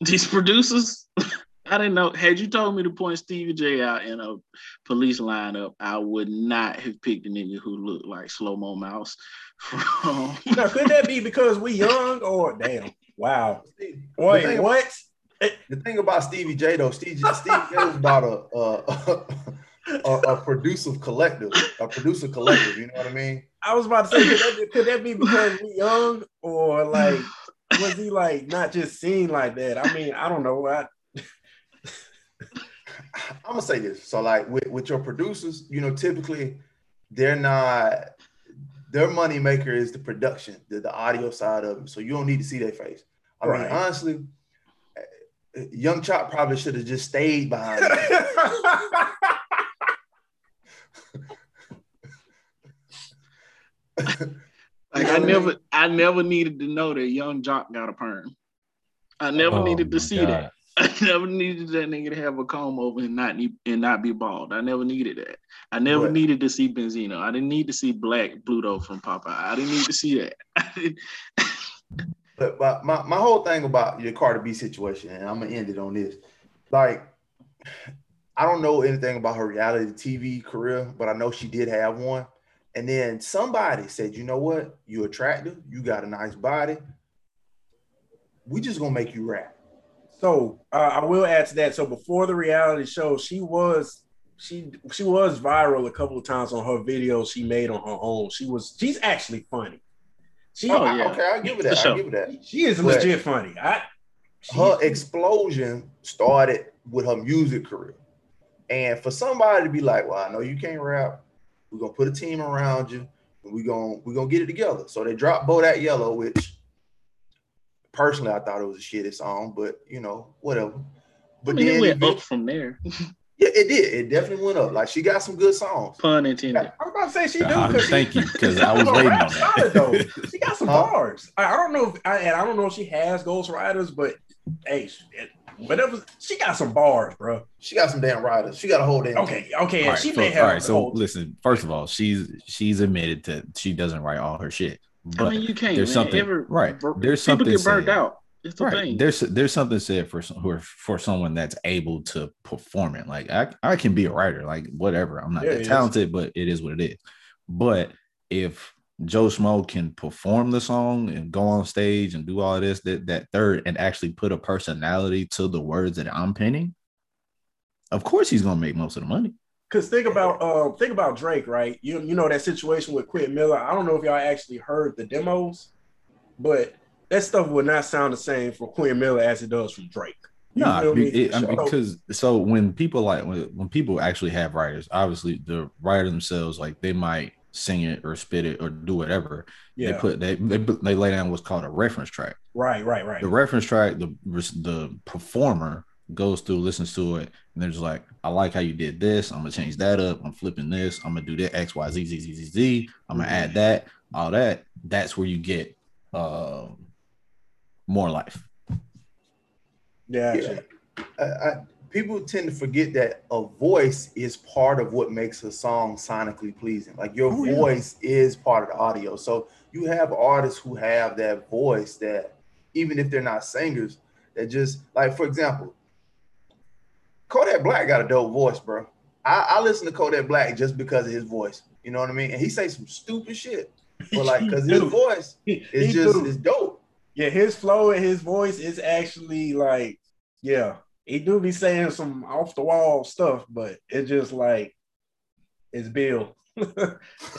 these producers. I didn't know. Had you told me to point Stevie J out in a police lineup, I would not have picked a nigga who looked like Slow Mo Mouse. Now, could that be because we young or damn? Wow. Wait, what? The thing about Stevie J, though, Stevie J is about a producer collective. A producer collective, you know what I mean? I was about to say, could that be because we young, or like, was he like not just seen like that? I mean, I don't know. I'm gonna say this. So, like, with your producers, you know, typically they're not, their money maker is the production, the audio side of it. So you don't need to see their face. I mean, honestly, Young Chop probably should have just stayed behind. Like, I never needed to know that Young Chop got a perm. I never needed to see that. I never needed that nigga to have a comb over and not be bald. I never needed that. I never needed to see Benzino. I didn't need to see Black Bluto from Popeye. I didn't need to see that. But my whole thing about your Cardi B situation, and I'm going to end it on this. Like, I don't know anything about her reality TV career, but I know she did have one. And then somebody said, you know what? You're attractive. You got a nice body. We just going to make you rap. So I will add to that. So before the reality show, she was viral a couple of times on her videos she made on her own. She's actually funny. Okay, I'll give it that. She is legit funny. Her explosion started with her music career. And for somebody to be like, well, I know you can't rap. We're gonna put a team around you, and we're gonna get it together. So they dropped Bodak Yellow, which personally, I thought it was a shitty song, but you know, whatever. But then it went up from there. Yeah, it did. It definitely went up. Like, she got some good songs. Pun intended. I'm about to say she do. Thank you, because I was waiting on that. Though. She got some bars. I don't know. I don't know if she has ghostwriters, but hey, whatever. She got some bars, bro. She got some damn writers. She got a whole damn. Okay. Right, she may have. All right. So listen. First of all, she's admitted that she doesn't write all her shit. But I mean, you can't. There's something. There's something. People get burned out. It's the thing. There's something said for someone that's able to perform it. Like I can be a writer, like whatever. I'm not that talented, but it is what it is. But if Joe Schmo can perform the song and go on stage and do all this, that third, and actually put a personality to the words that I'm penning, of course he's gonna make most of the money. Because think about Drake, right? You know that situation with Quentin Miller. I don't know if y'all actually heard the demos, but that stuff would not sound the same for Quentin Miller as it does from Drake. Because when people when people actually have writers, obviously the writer themselves, like they might sing it or spit it or do whatever. Yeah. They lay down what's called a reference track. Right. The reference track, the performer goes through, listens to it, and they're just like, I like how you did this. I'm gonna change that up. I'm flipping this. I'm gonna do that X, Y, Z, Z, Z, Z, Z. I'm gonna add that, all that. That's where you get more life. Yeah. People tend to forget that a voice is part of what makes a song sonically pleasing. Like your voice is part of the audio. So you have artists who have that voice that, even if they're not singers, that just, like, for example, Kodak Black got a dope voice, bro. I listen to Kodak Black just because of his voice. You know what I mean? And he say some stupid shit, but like, because his voice is just is dope. Yeah, his flow and his voice is actually like, yeah, he do be saying some off the wall stuff, but it's just like, it's Bill.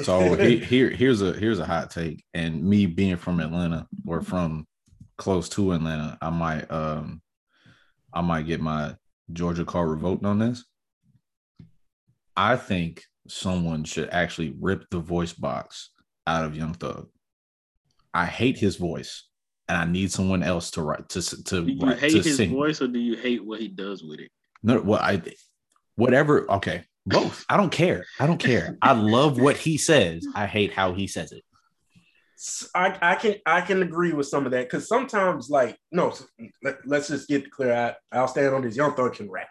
So here's a hot take, and me being from Atlanta or from close to Atlanta, I might get my Georgia card revoked on this. I think someone should actually rip the voice box out of Young Thug. I hate his voice, and I need someone else to write to. Do you hate his voice, or do you hate what he does with it? No, well, whatever. Okay, both. I don't care. I love what he says. I hate how he says it. I can agree with some of that, because sometimes, like, no, let's just get clear. I'll stand on this. Young Thug can rap.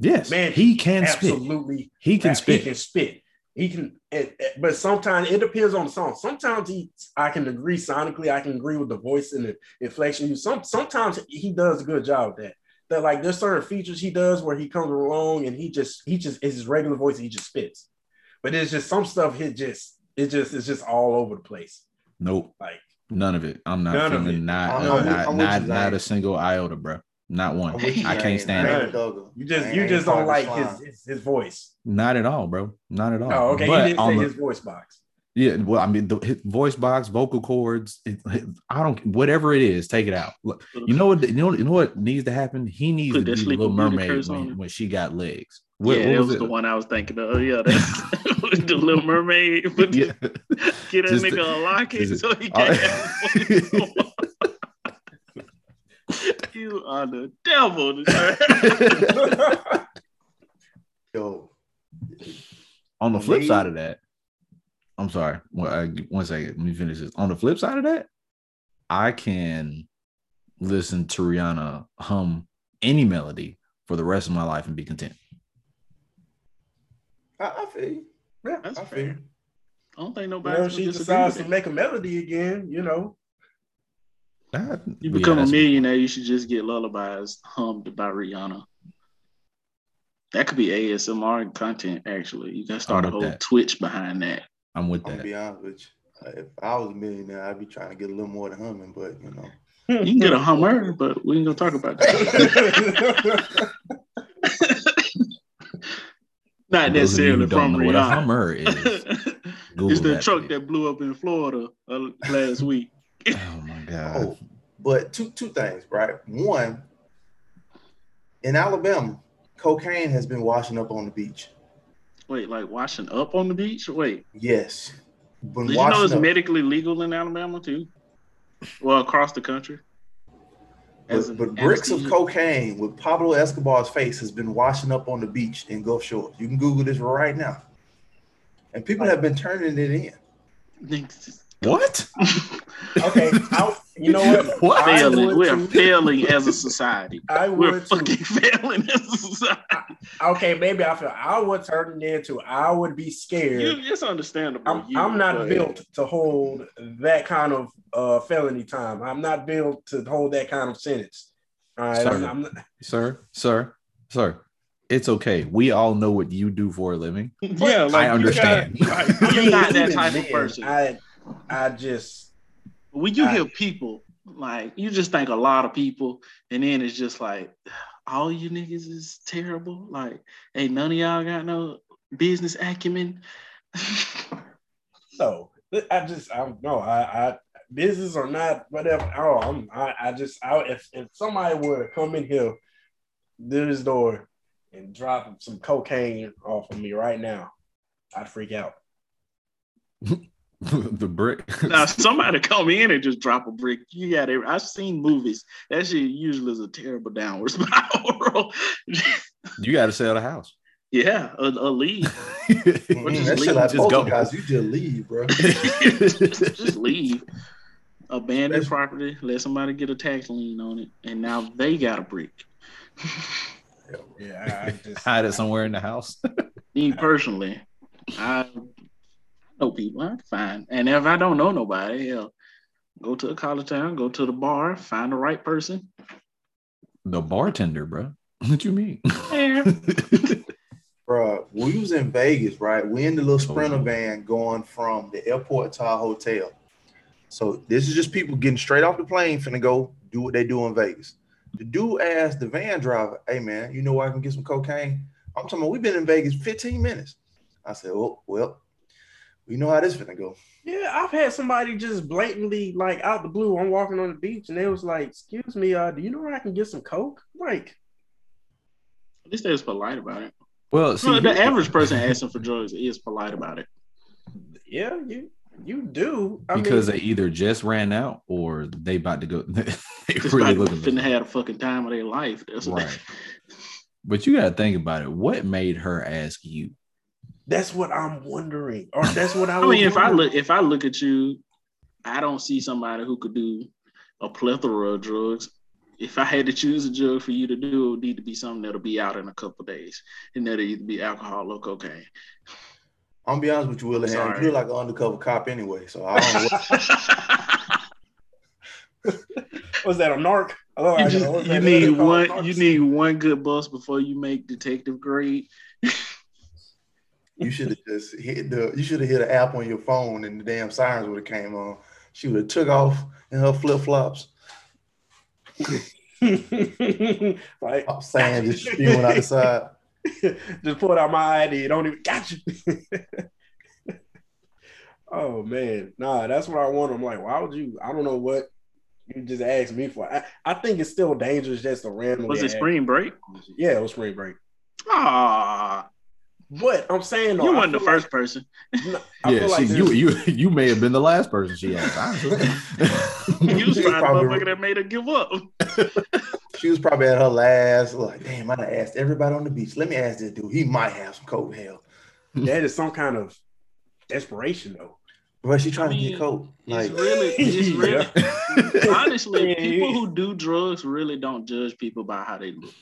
Yes, man, he can absolutely. He can spit. He can, but sometimes it depends on the song. Sometimes I can agree sonically. I can agree with the voice and the inflection. Sometimes he does a good job of that. That, like, there's certain features he does where he comes along and he just it's his regular voice. And he just spits, but it's just some stuff. It's just all over the place. Nope, like none of it. I'm not feeling not a single iota, bro. Not one. I can't stand it. You just don't like his voice. Not at all, bro. Not at all. Oh, okay. But you didn't say his voice box. Yeah, well, I mean, his voice box, vocal cords. I don't. Whatever it is, take it out. Look, you know what? You know what needs to happen. He needs to be Little Mermaid when she got legs. What was it? The one I was thinking of. Oh, yeah, that's the Little Mermaid. Yeah. Get that nigga a locket so he can't have a voice. You are the devil. Yo, on the flip side of that, I'm sorry. One second, let me finish this. On the flip side of that, I can listen to Rihanna hum any melody for the rest of my life and be content. I feel you. Yeah, that's fair. I don't think nobody. Well, she decides to make a melody again, you know. You become a millionaire, you should just get lullabies hummed by Rihanna. That could be ASMR content, actually. You can start a whole Twitch behind that. I'm with that. I'm going to be honest with you. If I was a millionaire, I'd be trying to get a little more than humming, but, you know. You can get a hummer, but we ain't going to talk about that. Not necessarily from Rihanna. What a hummer is. It's the truck that blew up in Florida last week. Oh my God! Oh, but two things, right? One, in Alabama, cocaine has been washing up on the beach. Wait, like washing up on the beach? Wait. Yes. Did you know it's medically legal in Alabama too? Well, across the country. But bricks of cocaine with Pablo Escobar's face has been washing up on the beach in Gulf Shores. You can Google this right now. And people have been turning it in. What? Okay. You know what? We're failing as a society. Failing as a society. Okay, maybe I feel I would turn it into. I would be scared. It's understandable. I'm not built to hold that kind of felony time. I'm not built to hold that kind of sentence. All right, sir. It's okay. We all know what you do for a living. Yeah, I understand. You're not that type of person. When you hear people, like, you just think a lot of people, and then it's just like, all you niggas is terrible. Like, ain't none of y'all got no business acumen. Business or not, whatever. If somebody were to come in here, do this door, and drop some cocaine off of me right now, I'd freak out. The brick. Now somebody come in and just drop a brick. I've seen movies. That shit usually is a terrible downward spiral. You got to sell the house. Yeah, a leave. That shit like just go, guys. You just leave, bro. just leave. Abandoned property. Let somebody get a tax lien on it, and now they got a brick. Yeah, hide it somewhere in the house. Me personally, I know people I can find, and if I don't know nobody, hell, go to a college town, go to the bar, find the right person. The bartender, bro. What you mean? Yeah. Bro, we was in Vegas, right? We in the little Sprinter van going from the airport to our hotel. So this is just people getting straight off the plane, finna go do what they do in Vegas. The dude asked the van driver, "Hey man, you know where I can get some cocaine?" I'm talking about, we've been in Vegas 15 minutes. I said, "Oh well." You know how this finna go. Yeah, I've had somebody just blatantly, like, out the blue, I'm walking on the beach, and they was like, "Excuse me, do you know where I can get some coke?" Like, at least they was polite about it. Well, see, the average person asking for drugs is polite about it. Yeah, you do. Because they either just ran out or they about to go. They really looking. Didn't have a fucking time of their life. Right. But you gotta think about it. What made her ask you? That's what I'm wondering. Or that's what I mean, if I look at you, I don't see somebody who could do a plethora of drugs. If I had to choose a drug for you to do, it would need to be something that'll be out in a couple of days. And that'll either be alcohol or cocaine. I'm gonna be honest with you, Willie. You're like an undercover cop anyway, so I don't know. Was that a narc? Oh, you need one good bust before you make detective grade. You should have just hit an app on your phone, and the damn sirens would have came on. She would have took off in her flip flops. Like, I'm saying, just spewing out the side. Just pulled out my ID. Don't even got you. Oh man, nah, that's what I want. I'm like, why would you? I don't know what you just asked me for. I think it's still dangerous just to randomly. Was it spring break? Yeah, it was spring break. Ah. But I'm saying though, you weren't the first person. You may have been the last person she asked. You was probably the motherfucker that made her give up. She was probably at her last. Like, damn, I done asked everybody on the beach. Let me ask this dude. He might have some coke. Hell, that is some kind of desperation though. But she trying to get coke. Like, it's really. Honestly, people who do drugs really don't judge people by how they look.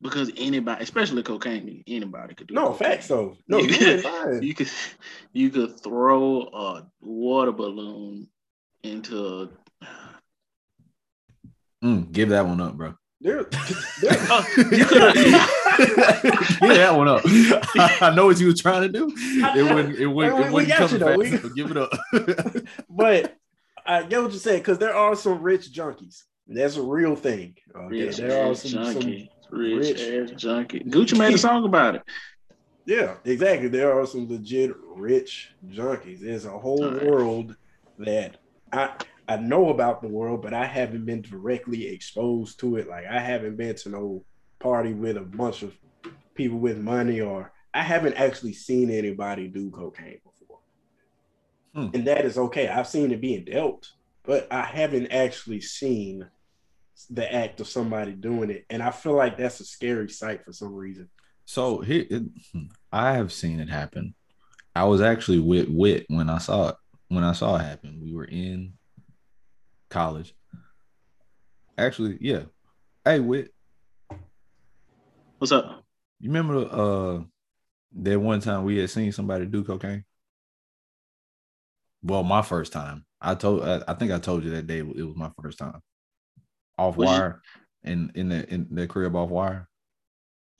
Because anybody, especially cocaine, anybody could do. No, cocaine. Facts though. No, you could throw a water balloon into. Give that one up, bro. Give that one up. I know what you were trying to do. It wouldn't come back. So give it up. But I get what you said, because there are some rich junkies. That's a real thing. There are some rich junkie. Gucci made a song about it. Yeah, exactly. There are some legit rich junkies. There's a whole world that I know about the world, but I haven't been directly exposed to it. Like, I haven't been to no party with a bunch of people with money, or I haven't actually seen anybody do cocaine before. And that is okay. I've seen it being dealt, but I haven't actually seen the act of somebody doing it. And I feel like that's a scary sight for some reason. So here, I have seen it happen. I was actually with Wit when I saw it. When I saw it happen, we were in college. Actually, yeah. Hey, Wit. What's up? You remember that one time we had seen somebody do cocaine? Well, my first time. I think I told you that day it was my first time. Off wire, in the crib off wire.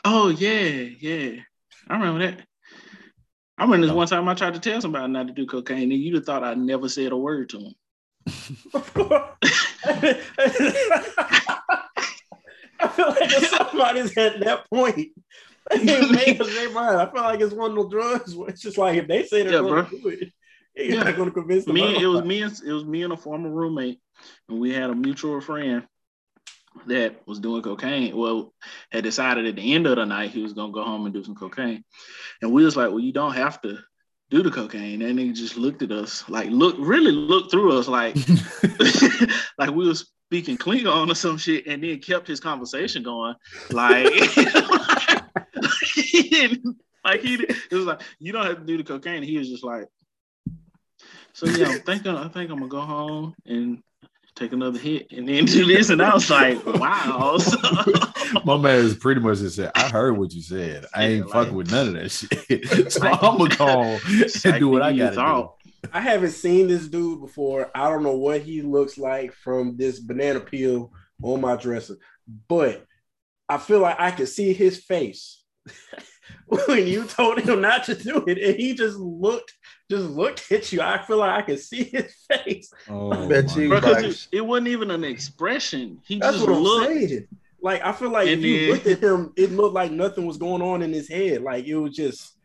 Oh yeah. I remember that. I remember this one time I tried to tell somebody not to do cocaine, and you'd have thought I never said a word to him. I feel like somebody's at that point. They can't make up their mind. I feel like it's one of those drugs where it's just like if they say they're going to do it, you're not going to convince them. It was me and a former roommate, and we had a mutual friend that was doing cocaine. Well, had decided at the end of the night he was gonna go home and do some cocaine, and we was like, "Well, you don't have to do the cocaine." And they just looked at us like, really looked through us like, like we was speaking Klingon or some shit, and then kept his conversation going. Like, it was like, "You don't have to do the cocaine." And he was just like, "So yeah, I think I'm gonna go home and take another hit and then do this." And I was like, wow. My man is pretty much just said, I heard what you said. I ain't fucking with none of that shit. So I'm going to call and do what I got to do. I haven't seen this dude before. I don't know what he looks like from this banana peel on my dresser, but I feel like I could see his face when you told him not to do it, and he just looked at you. I feel like I could see his face. Oh, because it wasn't even an expression. That's just what looked. I'm saying. Like, I feel like and if you looked at him, it looked like nothing was going on in his head. Like, it was just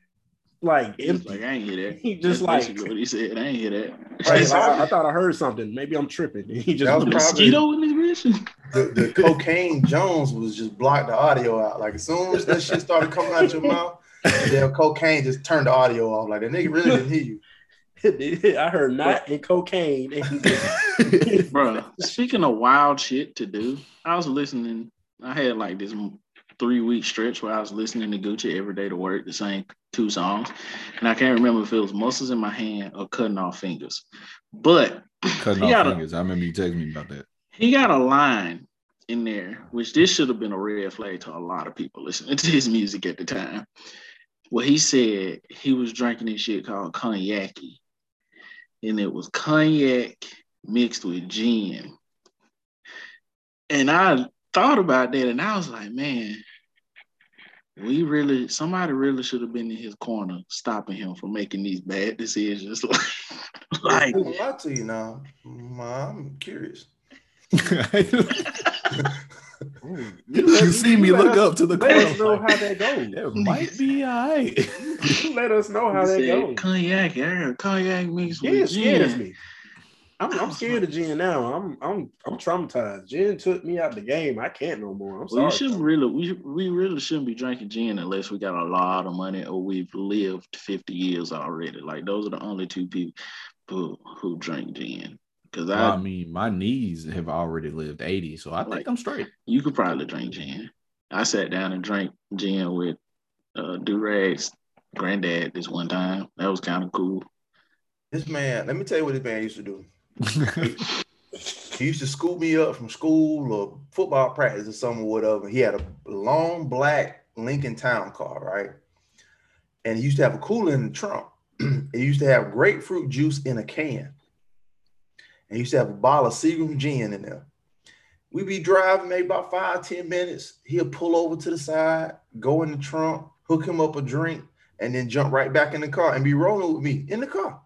like empty. Like, I ain't hear that. He just that's like what he said. I ain't hear that. Right, I thought I heard something. Maybe I'm tripping. He just that was mosquito in his vision. The cocaine Jones was just blocked the audio out. Like, as soon as that shit started coming out your mouth, the cocaine just turned the audio off. Like, the nigga really didn't hear you. I heard not and cocaine. Bro, speaking of wild shit to do, I was listening. I had like this 3-week stretch where I was listening to Gucci every day to work, the same 2 songs. And I can't remember if it was Muscles in My Hand or Cutting Off Fingers. But Cutting Off Fingers. I remember you texting me about that. He got a line in there, which this should have been a red flag to a lot of people listening to his music at the time. Well, he said he was drinking this shit called cognac, and it was cognac mixed with gin. And I thought about that, and I was like, man, somebody really should have been in his corner stopping him from making these bad decisions. Like, I'm gonna lie to you now. I'm curious. Ooh, you see me look up to the corner. Let us know how that goes. That might be all right. Let us know how that goes. Cognac mixed with gin. It scares me. I'm scared of gin now. I'm traumatized. Gin took me out the game. I can't no more. I'm sorry. We really shouldn't be drinking gin unless we got a lot of money or we've lived 50 years already. Like, those are the only 2 people who drink gin. Because I mean, my knees have already lived 80, so I think I'm straight. You could probably drink gin. I sat down and drank gin with Durag's granddad this one time. That was kind of cool. This man, let me tell you what this man used to do. He used to scoop me up from school or football practice or something or whatever. He had a long black Lincoln Town car, right? And he used to have a cooler in the trunk. He used to have grapefruit juice in a can. And used to have a bottle of Seagram gin in there. We be driving maybe about 5-10 minutes. He'll pull over to the side, go in the trunk, hook him up a drink, and then jump right back in the car and be rolling with me in the car.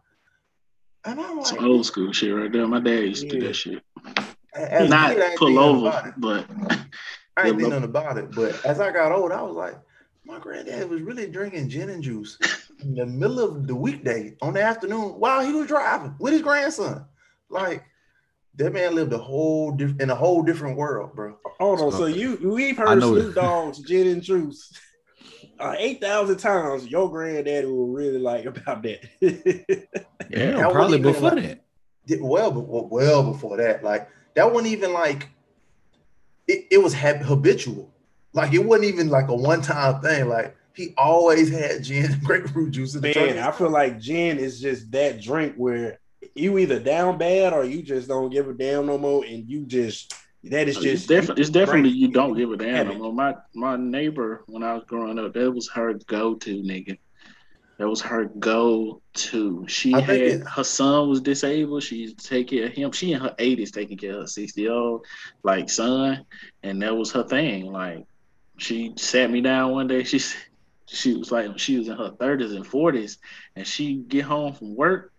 And I'm like, some old school shit right there. My dad used to do that shit. Not pull over, but I ain't think nothing about it. But as I got old, I was like, my granddad was really drinking gin and juice in the middle of the weekday on the afternoon while he was driving with his grandson. Like, that man lived a whole different world, bro. Hold on, so we've heard Snoop Dogg's gin and juice 8,000 times. Your granddaddy will really like about that. Yeah, probably before that. Well before that, like, that wasn't even like it was habitual. Like, it wasn't even like a one-time thing. Like, he always had gin and grapefruit juice in the drink. I feel like gin is just that drink where you either down bad or you just don't give a damn no more, and you just that is just it's definitely you don't give a damn no more. My neighbor when I was growing up, that was her go-to nigga. That was her go-to. She had her son was disabled. She used to take care of him. She in her 80s taking care of her 60-year-old like son, and that was her thing. Like, she sat me down one day. She was like, she was in her 30s and 40s, and she get home from work.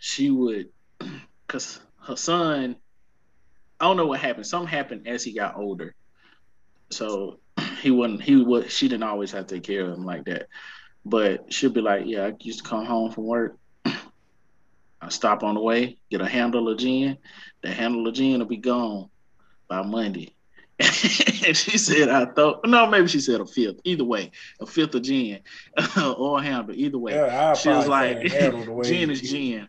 She would, cause her son, I don't know what happened. Something happened as he got older, so she didn't always have to take care of him like that. But she'd be like, yeah, I used to come home from work. I stop on the way, get a handle of gin. The handle of gin will be gone by Monday. And she said, she said a fifth. Either way, a fifth of gin or a handle. Either way, yeah, she was like, gin is gin.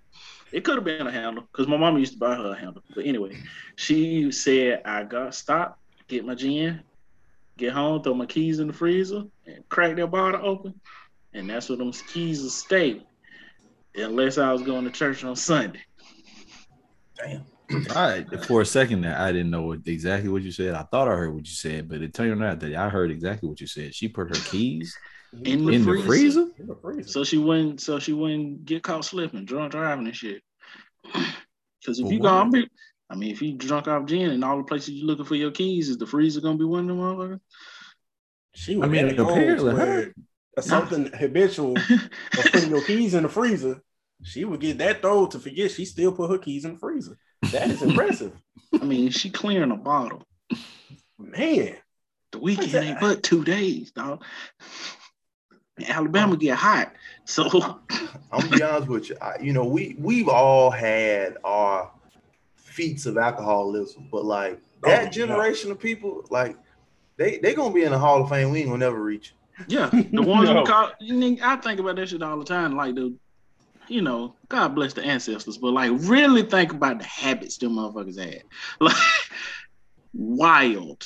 It could have been a handle because my mama used to buy her a handle. But anyway, she said, I got stopped, get my gin, get home, throw my keys in the freezer, and crack that bottle open. And that's where them keys will stay, unless I was going to church on Sunday. Damn. All right. For a second there, I didn't know exactly what you said. I thought I heard what you said, but it turned out that I heard exactly what you said. She put her keys in the freezer, so she wouldn't get caught slipping, drunk driving and shit. Because if you drunk off gin and all the places you're looking for your keys, is the freezer gonna be one of them motherfuckers? Something habitual of putting your keys in the freezer. She would get that old to forget she still put her keys in the freezer. That is impressive. I mean, she clearing a bottle. Man. The weekend ain't but 2 days, dog. And Alabama get hot. So I'm gonna be honest with you. We've all had our feats of alcoholism, but like that generation of people, like they gonna be in the Hall of Fame. We ain't gonna never reach. Yeah, the ones who call. I think about that shit all the time. Like God bless the ancestors, but like really think about the habits them motherfuckers had. Like wild.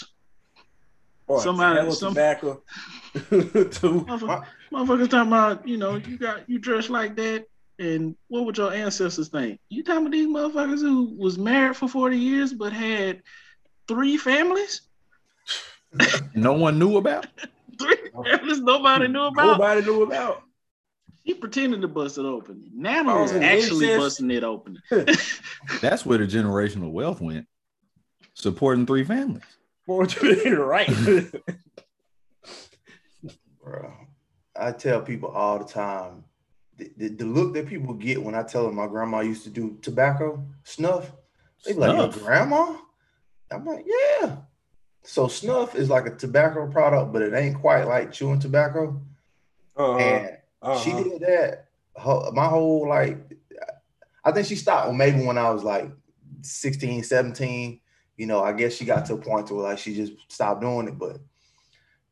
Boy, tobacco. Motherfuckers talking about you dress like that, and what would your ancestors think? You talking about these motherfuckers who was married for 40 years but had 3 families? No one knew about. 3 families nobody knew about. Nobody knew about. He pretended to bust it open. Nana was actually busting it open. That's where the generational wealth went. Supporting 3 families. Right. Bro, I tell people all the time, the look that people get when I tell them my grandma used to do tobacco snuff, they be like, your grandma? I'm like, yeah. So snuff is like a tobacco product, but it ain't quite like chewing tobacco. And she did that my whole, like, I think she stopped maybe when I was like 16, 17. I guess she got to a point to where like she just stopped doing it. But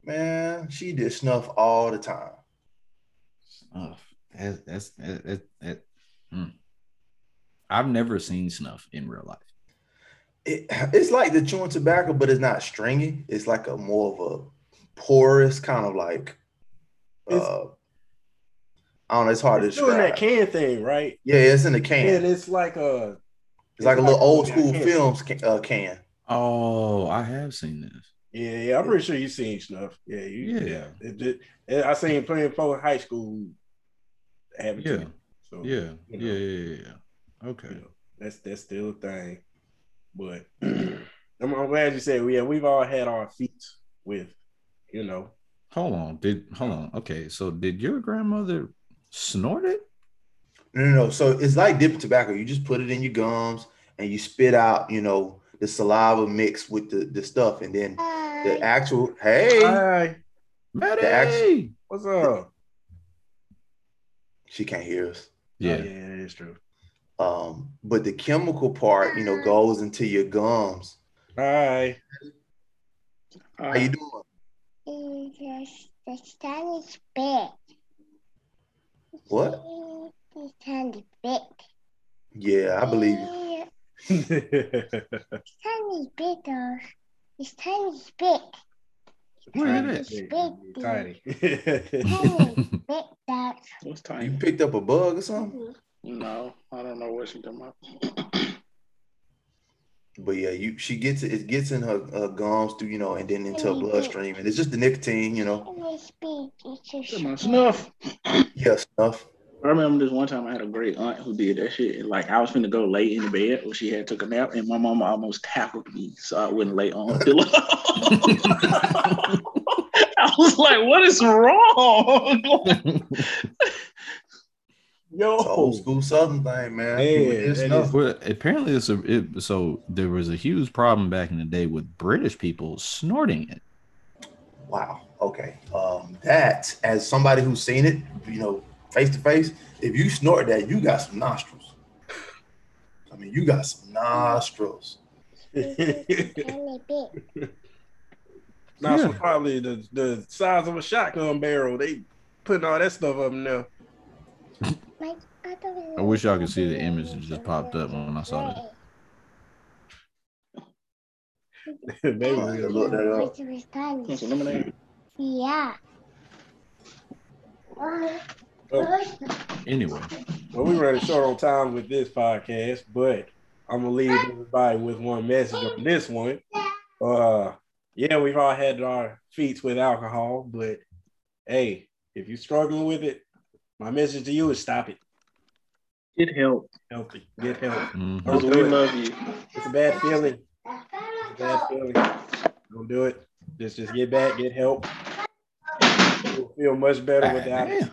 man, she did snuff all the time. Snuff. I've never seen snuff in real life. It's like the chewing tobacco, but it's not stringy. It's like a more of a porous kind of like. I don't know. It's hard to describe. It's in that can thing, right? Yeah, it's in the can. And it's like a. It's like a little old school films can. Oh, I have seen this. Yeah, I'm pretty sure you've seen snuff. Yeah. I seen playing for high school. Okay, that's still a thing. But I'm glad you said we've all had our feats with. Hold on. Okay, so did your grandmother snort it? No. So it's like dipping tobacco. You just put it in your gums and you spit out, the saliva mixed with the stuff, and then the actual. Hey, hi, Maddie, what's up? She can't hear us. Yeah, that is true. But the chemical part, goes into your gums. Hi, how you doing? It's tiny spit. What? It's kind of big. Yeah, I believe you. It's kind of is big though. His tongue is big. Look at it. Tiny. Big dog. What's tiny? You picked up a bug or something? No, I don't know what she done up. But yeah, she gets it. It gets in her gums through, and then into her bloodstream, and it's just the nicotine, Snuff. Yeah, snuff. I remember this one time I had a great aunt who did that shit. Like I was finna go lay in the bed, or she had took a nap, and my mama almost tackled me so I wouldn't lay on the pillow. I was like, "What is wrong?" Yo, it's old school Southern thing, man. Apparently, so there was a huge problem back in the day with British people snorting it. Wow. Okay. That, as somebody who's seen it, face to face, if you snort that, you got some nostrils. Nostrils probably the size of a shotgun barrel. They putting all that stuff up in there. I wish y'all could see the image that just popped up when I saw that. They were gonna look that up. Yeah. Anyway. Well, we're running short on time with this podcast, but I'm gonna leave everybody with one message on this one. We've all had our feats with alcohol, but hey, if you're struggling with it, my message to you is stop it. Get help. Healthy. Get help. Mm-hmm. We love you. It's a bad feeling. Don't do it. Just get back. Get help. You'll feel much better without it.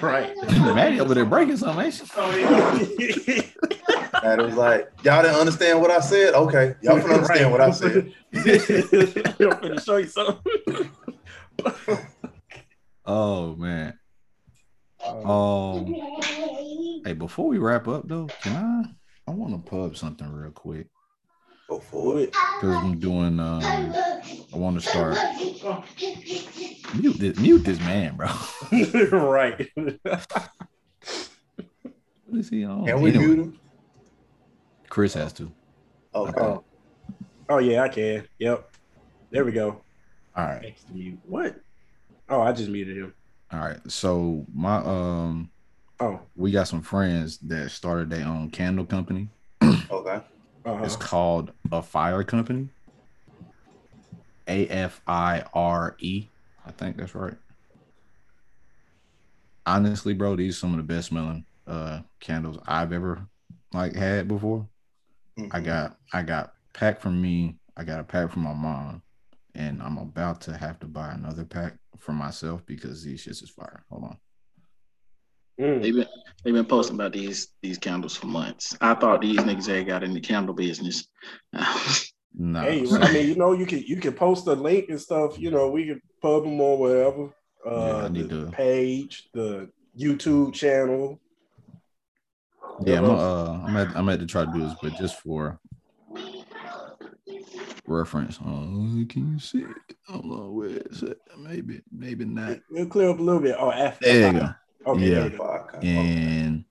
Right. Maddie over there breaking something, ain't she? Maddie was like, y'all didn't understand what I said? Okay. Y'all can understand what I said. I'm going to show you something. Oh, man. Hey, before we wrap up though, I want to pub something real quick. Go for it. Because I'm doing I want to start mute this man, bro. Right. What is he on? Can we mute him? Chris has to. Okay. Oh yeah, I can. Yep. There we go. All right. Thanks to you. What? Oh, I just muted him. All right, so my we got some friends that started their own candle company. Okay. Uh-huh. It's called A Fire Company. AFIRE, I think that's right. Honestly, bro, these are some of the best smelling candles I've ever had before. Mm-hmm. I got packed for me. I got a pack for my mom, and I'm about to have to buy another pack for myself because these shits is fire. Hold on. They've been posting about these candles for months. I thought these niggas had got in the candle business. No. Hey, you can post a link and stuff. We can pub them or whatever. I need the page, the YouTube channel. Yeah, I'm at to try to do this, but just for reference. Can you see it? I don't know where it's at. Maybe not. We'll clear up a little bit. Oh, after. There you go. Okay, yeah. And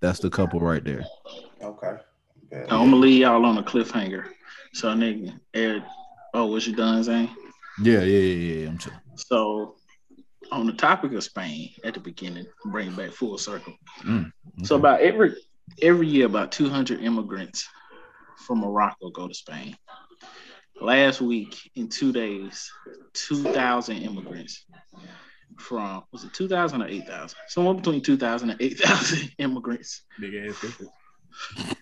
that's the couple right there. Okay. I'm gonna leave y'all on a cliffhanger. So, nigga, Eric, was you done, Zane? Yeah. I'm chilling. So, on the topic of Spain at the beginning, bring back full circle. Okay. So, about every year, about 200 immigrants from Morocco go to Spain. Last week, in 2 days, 2,000 immigrants from, was it 2,000 or 8,000? Somewhere between 2,000 and 8,000 immigrants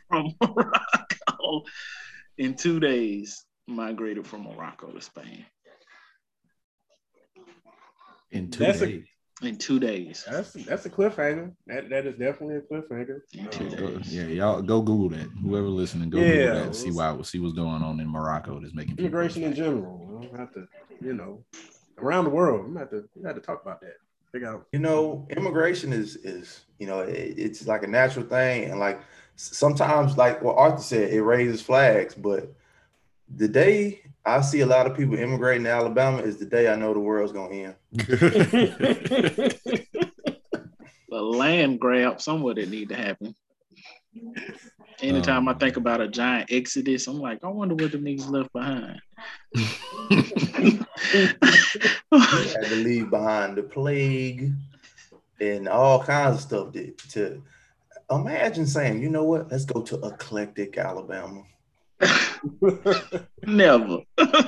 from Morocco in 2 days migrated from Morocco to Spain. In 2 days. That's a cliffhanger. That is definitely a cliffhanger. Y'all go Google that. Whoever listening, go Google that and see what's going on in Morocco that's making immigration in general. I don't have to, around the world. I'm gonna have to talk about that. Figure out. Immigration is it's like a natural thing, and like sometimes, like what Arthur said, it raises flags. But the day I see a lot of people immigrating to Alabama is the day I know the world's gonna end. The land grab somewhere that need to happen. Anytime I think about a giant exodus, I'm like, I wonder what the niggas left behind. You had to leave behind the plague and all kinds of stuff to imagine saying, you know what, let's go to eclectic Alabama. Never. Oh,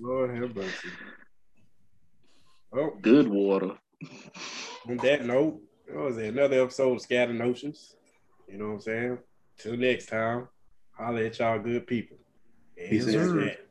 Lord have mercy. Oh, good water. On that note, that was another episode of Scattered Notions. You know what I'm saying? Till next time, holla at y'all good people. Peace out.